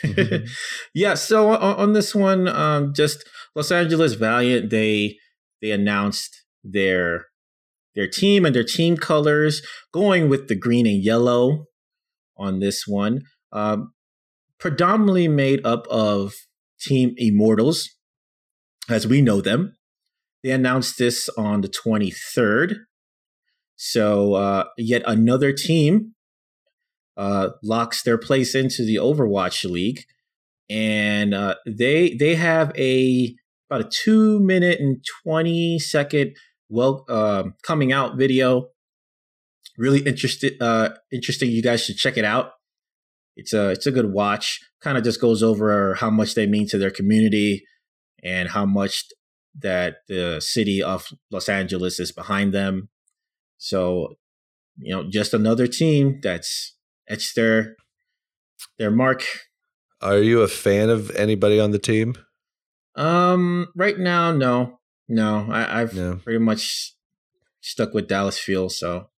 Mm-hmm. Yeah, so on, on this one, um, just Los Angeles Valiant, they they announced their their team and their team colors, going with the green and yellow on this one. Um, predominantly made up of Team Immortals, as we know them. They announced this on the twenty-third. So uh, yet another team uh, locks their place into the Overwatch League. and uh, they they have a about a two minute and twenty second well uh, coming out video. Really interesting. Uh, interesting. You guys should check it out. It's a it's a good watch. Kind of just goes over how much they mean to their community and how much that the city of Los Angeles is behind them. So, you know, just another team that's etched their their mark. Are you a fan of anybody on the team? Um, right now, no, no. I, I've no. pretty much stuck with Dallas Fuel. So,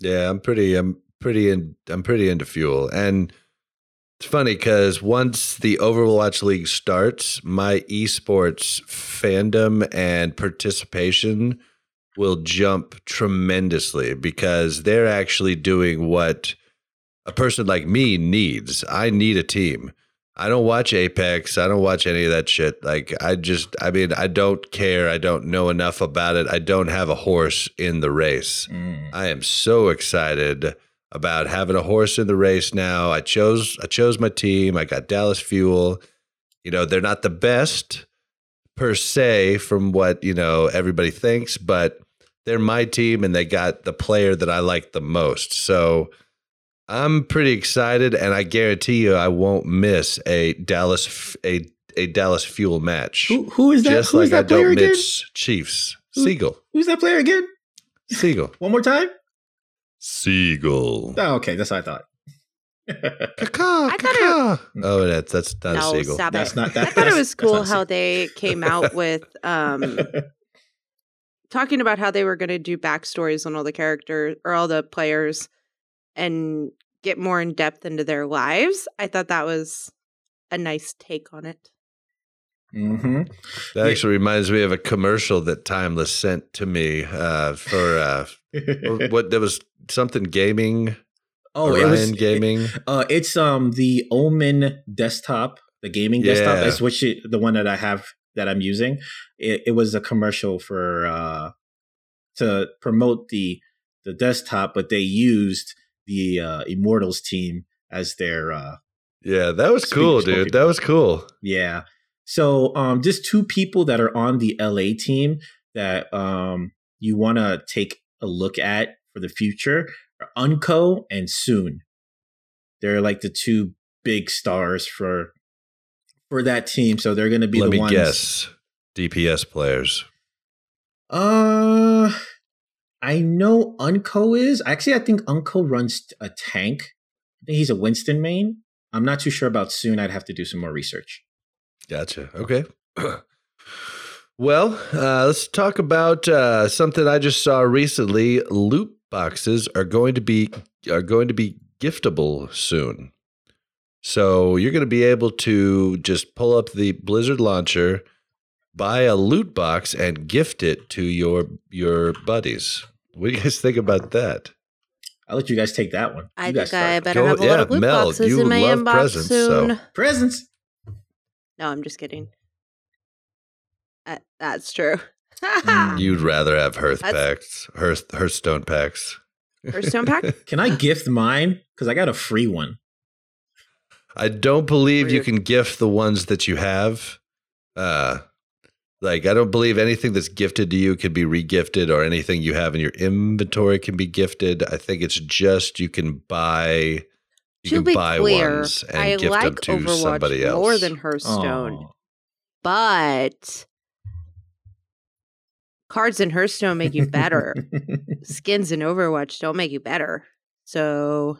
yeah, I'm pretty. I'm pretty. In, I'm pretty into Fuel. And it's funny because once the Overwatch League starts, my esports fandom and participation will jump tremendously because they're actually doing what a person like me needs. I need a team. I don't watch Apex. I don't watch any of that shit. Like, I just, I mean, I don't care. I don't know enough about it. I don't have a horse in the race. Mm. I am so excited about having a horse in the race now. I chose I chose my team. I got Dallas Fuel. You know, they're not the best per se from what, you know, everybody thinks, but they're my team and they got the player that I like the most. So I'm pretty excited, and I guarantee you I won't miss a Dallas a a Dallas Fuel match. Who, who is that? Just who like is that I player don't again? miss Chiefs. Who, Seagull. Who's that player again? Seagull. One more time? Seagull. Oh, okay, that's what I thought. Caw-caw, I caw-caw. Thought it, oh, that's that's not no, a seagull. Stop that's it. Not that. I thought it was cool how they came out with um, talking about how they were going to do backstories on all the characters or all the players and get more in depth into their lives. I thought that was a nice take on it. Mm-hmm. That actually reminds me of a commercial that Timeless sent to me uh, for uh, what there was something gaming. Oh, Orion it was gaming. It, uh, it's um the Omen desktop, the gaming yeah. desktop. That's which it, the one that I have that I'm using. It, it was a commercial for uh, to promote the the desktop, but they used the uh, Immortals team as their uh, yeah. That was cool, dude. People. That was cool. Yeah. So um, just two people that are on the L A team that um, you want to take a look at for the future are Unco and Soon. They're like the two big stars for for that team. So they're going to be Let the ones. Let me guess. D P S players. Uh, I know Unco is. Actually, I think Unco runs a tank. I think he's a Winston main. I'm not too sure about Soon. I'd have to do some more research. Gotcha. Okay. Well, uh, let's talk about uh, something I just saw recently. Loot boxes are going to be are going to be giftable soon. So you're going to be able to just pull up the Blizzard launcher, buy a loot box, and gift it to your your buddies. What do you guys think about that? I'll let you guys take that one. I you think I better Go, have a yeah, lot of loot Mel, boxes you in my love inbox presents, soon. So. Presents. No, I'm just kidding. Uh, that's true. You'd rather have Hearth that's... packs, Hearth, Hearthstone packs. Hearthstone pack? Can I gift mine? Because I got a free one. I don't believe free. You can gift the ones that you have. Uh, like, I don't believe anything that's gifted to you can be regifted, or anything you have in your inventory can be gifted. I think it's just you can buy... You to can be buy clear, ones and I gift like them to Overwatch somebody else. More than Hearthstone, Aww. But cards in Hearthstone make you better. Skins in Overwatch don't make you better. So,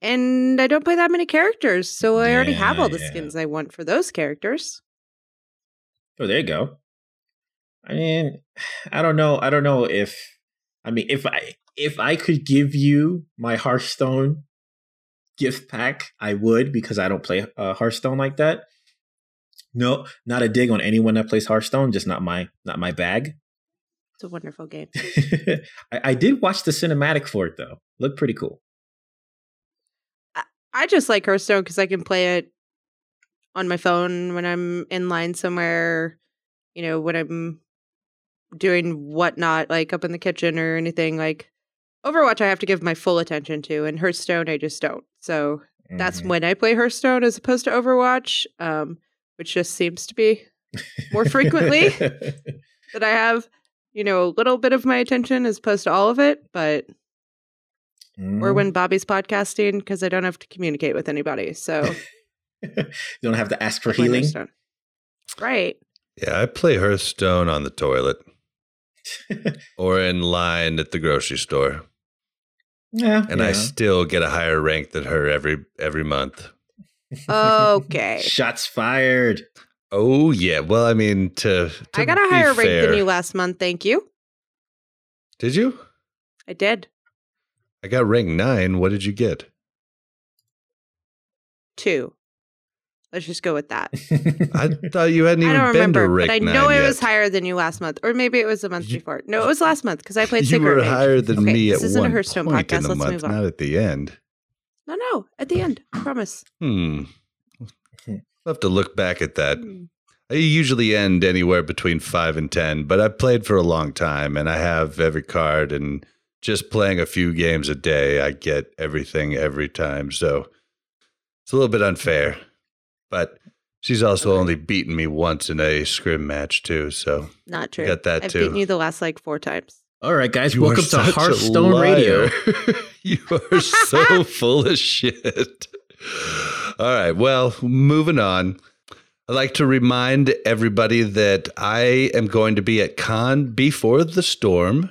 and I don't play that many characters, so I yeah, already have all the yeah. skins I want for those characters. Oh, there you go. I mean, I don't know. I don't know if I mean if I if I could give you my Hearthstone gift pack, I would, because I don't play uh, Hearthstone like that. No, not a dig on anyone that plays Hearthstone, just not my not my bag. It's a wonderful game. I, I did watch the cinematic for it, though. Looked pretty cool. I, I just like Hearthstone because I can play it on my phone when I'm in line somewhere, you know, when I'm doing whatnot, like up in the kitchen or anything. Like Overwatch, I have to give my full attention to, and Hearthstone, I just don't. So Mm-hmm. That's when I play Hearthstone as opposed to Overwatch, um, which just seems to be more frequently that I have, you know, a little bit of my attention as opposed to all of it, but... Mm. Or when Bobby's podcasting, because I don't have to communicate with anybody, so... You don't have to ask for healing? Right. Yeah, I play Hearthstone on the toilet. Or in line at the grocery store. Yeah. And yeah. I still get a higher rank than her every every month. Okay. Shots fired. Oh, yeah. Well, I mean, to, to I got a higher fair, rank than you last month, thank you. Did you? I did. I got rank nine. What did you get? Two. Let's just go with that. I thought you hadn't even I don't been remember, to rank but I know nine it yet. Was higher than you last month, or maybe it was the month you, before. No, it was last month because I played. You were higher range. Than okay, me at one point in the Let's month, not at the end. No, no, at the end. I promise. Hmm. I'll have to look back at that. Hmm. I usually end anywhere between five and ten, but I played for a long time, and I have every card, and just playing a few games a day, I get everything every time. So it's a little bit unfair. But she's also only beaten me once in a scrim match, too. So not true. Got that I've too. Beaten you the last like four times. All right, guys, you welcome to Hearthstone Radio. You are so full of shit. All right, well, moving on. I'd like to remind everybody that I am going to be at Con Before the Storm.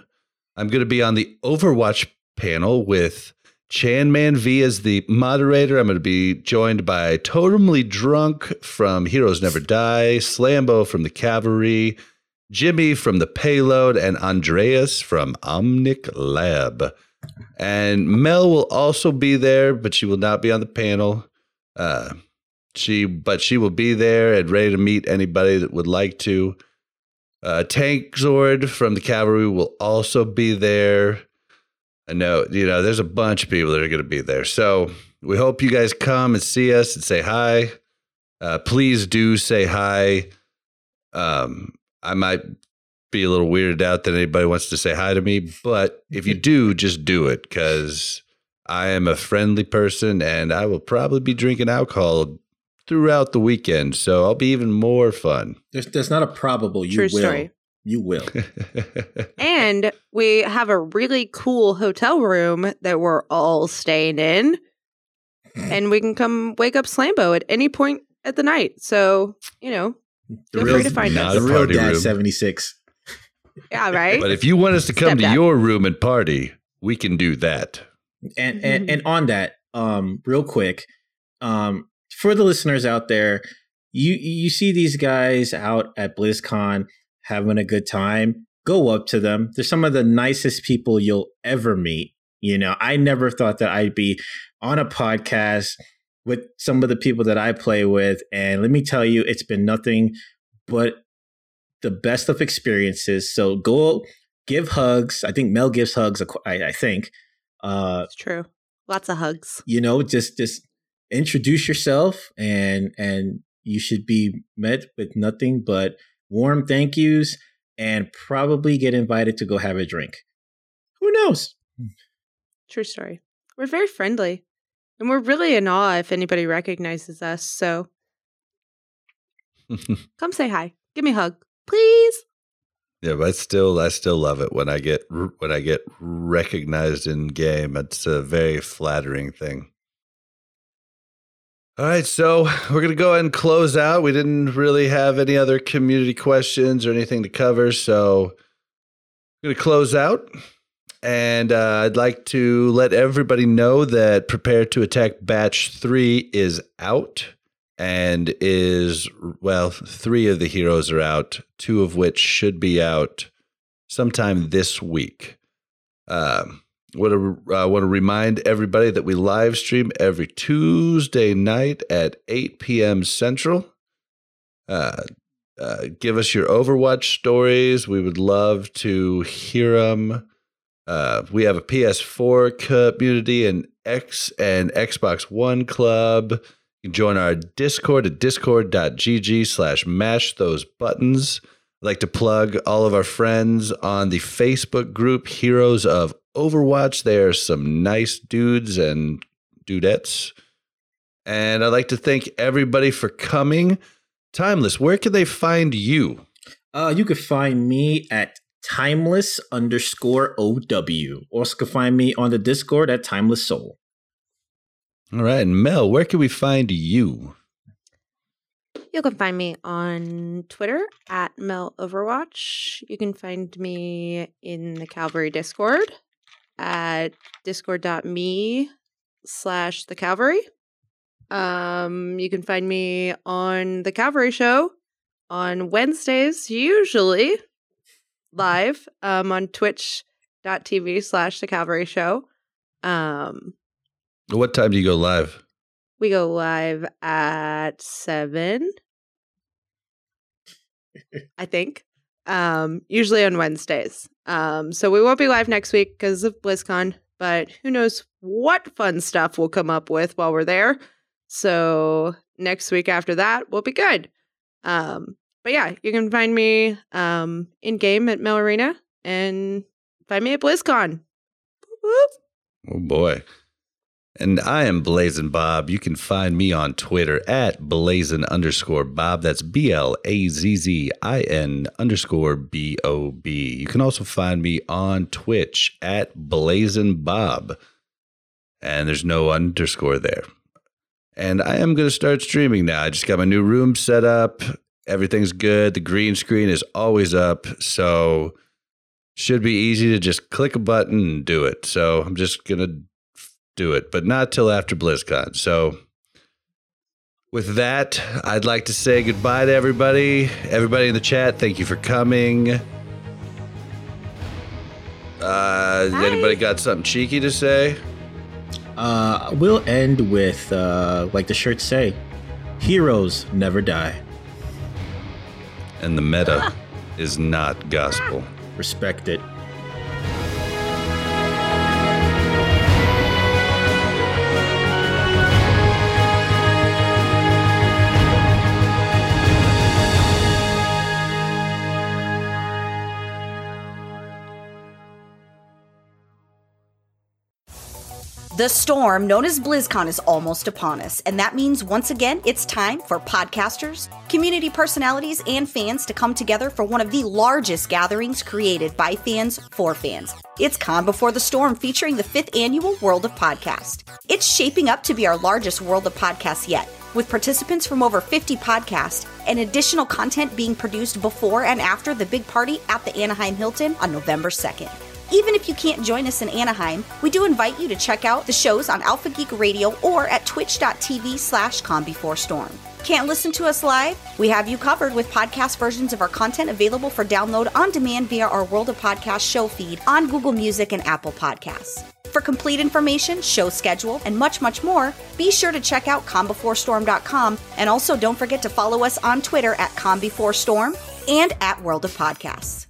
I'm going to be on the Overwatch panel with Chan Man V as the moderator. I'm going to be joined by Totemally Drunk from Heroes Never Die, Slambo from the Cavalry, Jimmy from the Payload, and Andreas from Omnic Lab. And Mel will also be there, but she will not be on the panel. Uh, she, but she will be there and ready to meet anybody that would like to. Uh, Tank Zord from the Cavalry will also be there. I know, you know, there's a bunch of people that are going to be there. So we hope you guys come and see us and say hi. Uh, please do say hi. Um, I might be a little weirded out that anybody wants to say hi to me, but if you do, just do it because I am a friendly person and I will probably be drinking alcohol throughout the weekend. So I'll be even more fun. There's, there's not a probable you True will. Story. You will. And we have a really cool hotel room that we're all staying in. And we can come wake up Slambo at any point at the night. So, you know, feel free to find us. The real dad seventy-six. Yeah, right? But if you want us to come Step to dad. Your room and party, we can do that. And and, and on that, um, real quick, um, for the listeners out there, you you see these guys out at BlizzCon having a good time, go up to them. They're some of the nicest people you'll ever meet. You know, I never thought that I'd be on a podcast with some of the people that I play with. And let me tell you, it's been nothing but the best of experiences. So go give hugs. I think Mel gives hugs, I, I think. Uh, it's true. Lots of hugs. You know, just just introduce yourself and and you should be met with nothing but warm thank yous, and probably get invited to go have a drink. Who knows? True story. We're very friendly, and we're really in awe if anybody recognizes us. So come say hi. Give me a hug, please. Yeah, but I still, I still love it when I get when I get recognized in game. It's a very flattering thing. All right, so we're going to go ahead and close out. We didn't really have any other community questions or anything to cover, so I'm going to close out. And uh, I'd like to let everybody know that Prepare to Attack Batch three is out and is, well, three of the heroes are out, two of which should be out sometime this week. Um I want to, uh, want to remind everybody that we live stream every Tuesday night at eight p.m. Central. Uh, uh, give us your Overwatch stories. We would love to hear them. Uh, we have a P S four community and X and Xbox One club. You can join our Discord at discord.gg slash mash those buttons. I'd like to plug all of our friends on the Facebook group Heroes of Overwatch. They are some nice dudes and dudettes And I'd like to thank everybody for coming. Timeless, where can they find you? Uh, you can find me at Timeless underscore O W. Also can find me on the Discord at Timeless Soul. All right. And Mel, where can we find you? You can find me on Twitter at Mel Overwatch. You can find me in the Cavalry Discord at discord.me slash the Cavalry. Um, you can find me on the Cavalry Show on Wednesdays, usually live um, on twitch.tv slash the Cavalry Show. Um, what time do you go live? We go live at seven, I think, um, usually on Wednesdays. Um, so we won't be live next week because of BlizzCon, but who knows what fun stuff we'll come up with while we're there. So next week after that, we'll be good. Um, but yeah, you can find me um, in-game at Melarina and find me at BlizzCon. Whoop. Oh, boy. And I am Blazing Bob. You can find me on Twitter at Blazing underscore Bob. That's B L A Z Z I N underscore B O B. You can also find me on Twitch at Blazing Bob. And there's no underscore there. And I am going to start streaming now. I just got my new room set up. Everything's good. The green screen is always up. So should be easy to just click a button and do it. So I'm just going to do it, but not till after BlizzCon. So with that, I'd like to say goodbye to everybody. Everybody in the chat, thank you for coming. Uh, anybody got something cheeky to say? Uh, we'll end with, uh, like the shirts say, heroes never die. And the meta ah. is not gospel. Respect it. The storm known as BlizzCon is almost upon us, and that means once again it's time for podcasters, community personalities, and fans to come together for one of the largest gatherings created by fans for fans. It's Con Before the Storm, featuring the fifth annual World of Podcast. It's shaping up to be our largest World of Podcast yet, with participants from over fifty podcasts and additional content being produced before and after the big party at the Anaheim Hilton on November second. Even if you can't join us in Anaheim, we do invite you to check out the shows on Alpha Geek Radio or at twitch.tv slash conbeforestorm. Can't listen to us live? We have you covered with podcast versions of our content available for download on demand via our World of Podcast show feed on Google Music and Apple Podcasts. For complete information, show schedule, and much, much more, be sure to check out con before storm dot com, and also don't forget to follow us on Twitter at conbeforestorm and at World of Podcasts.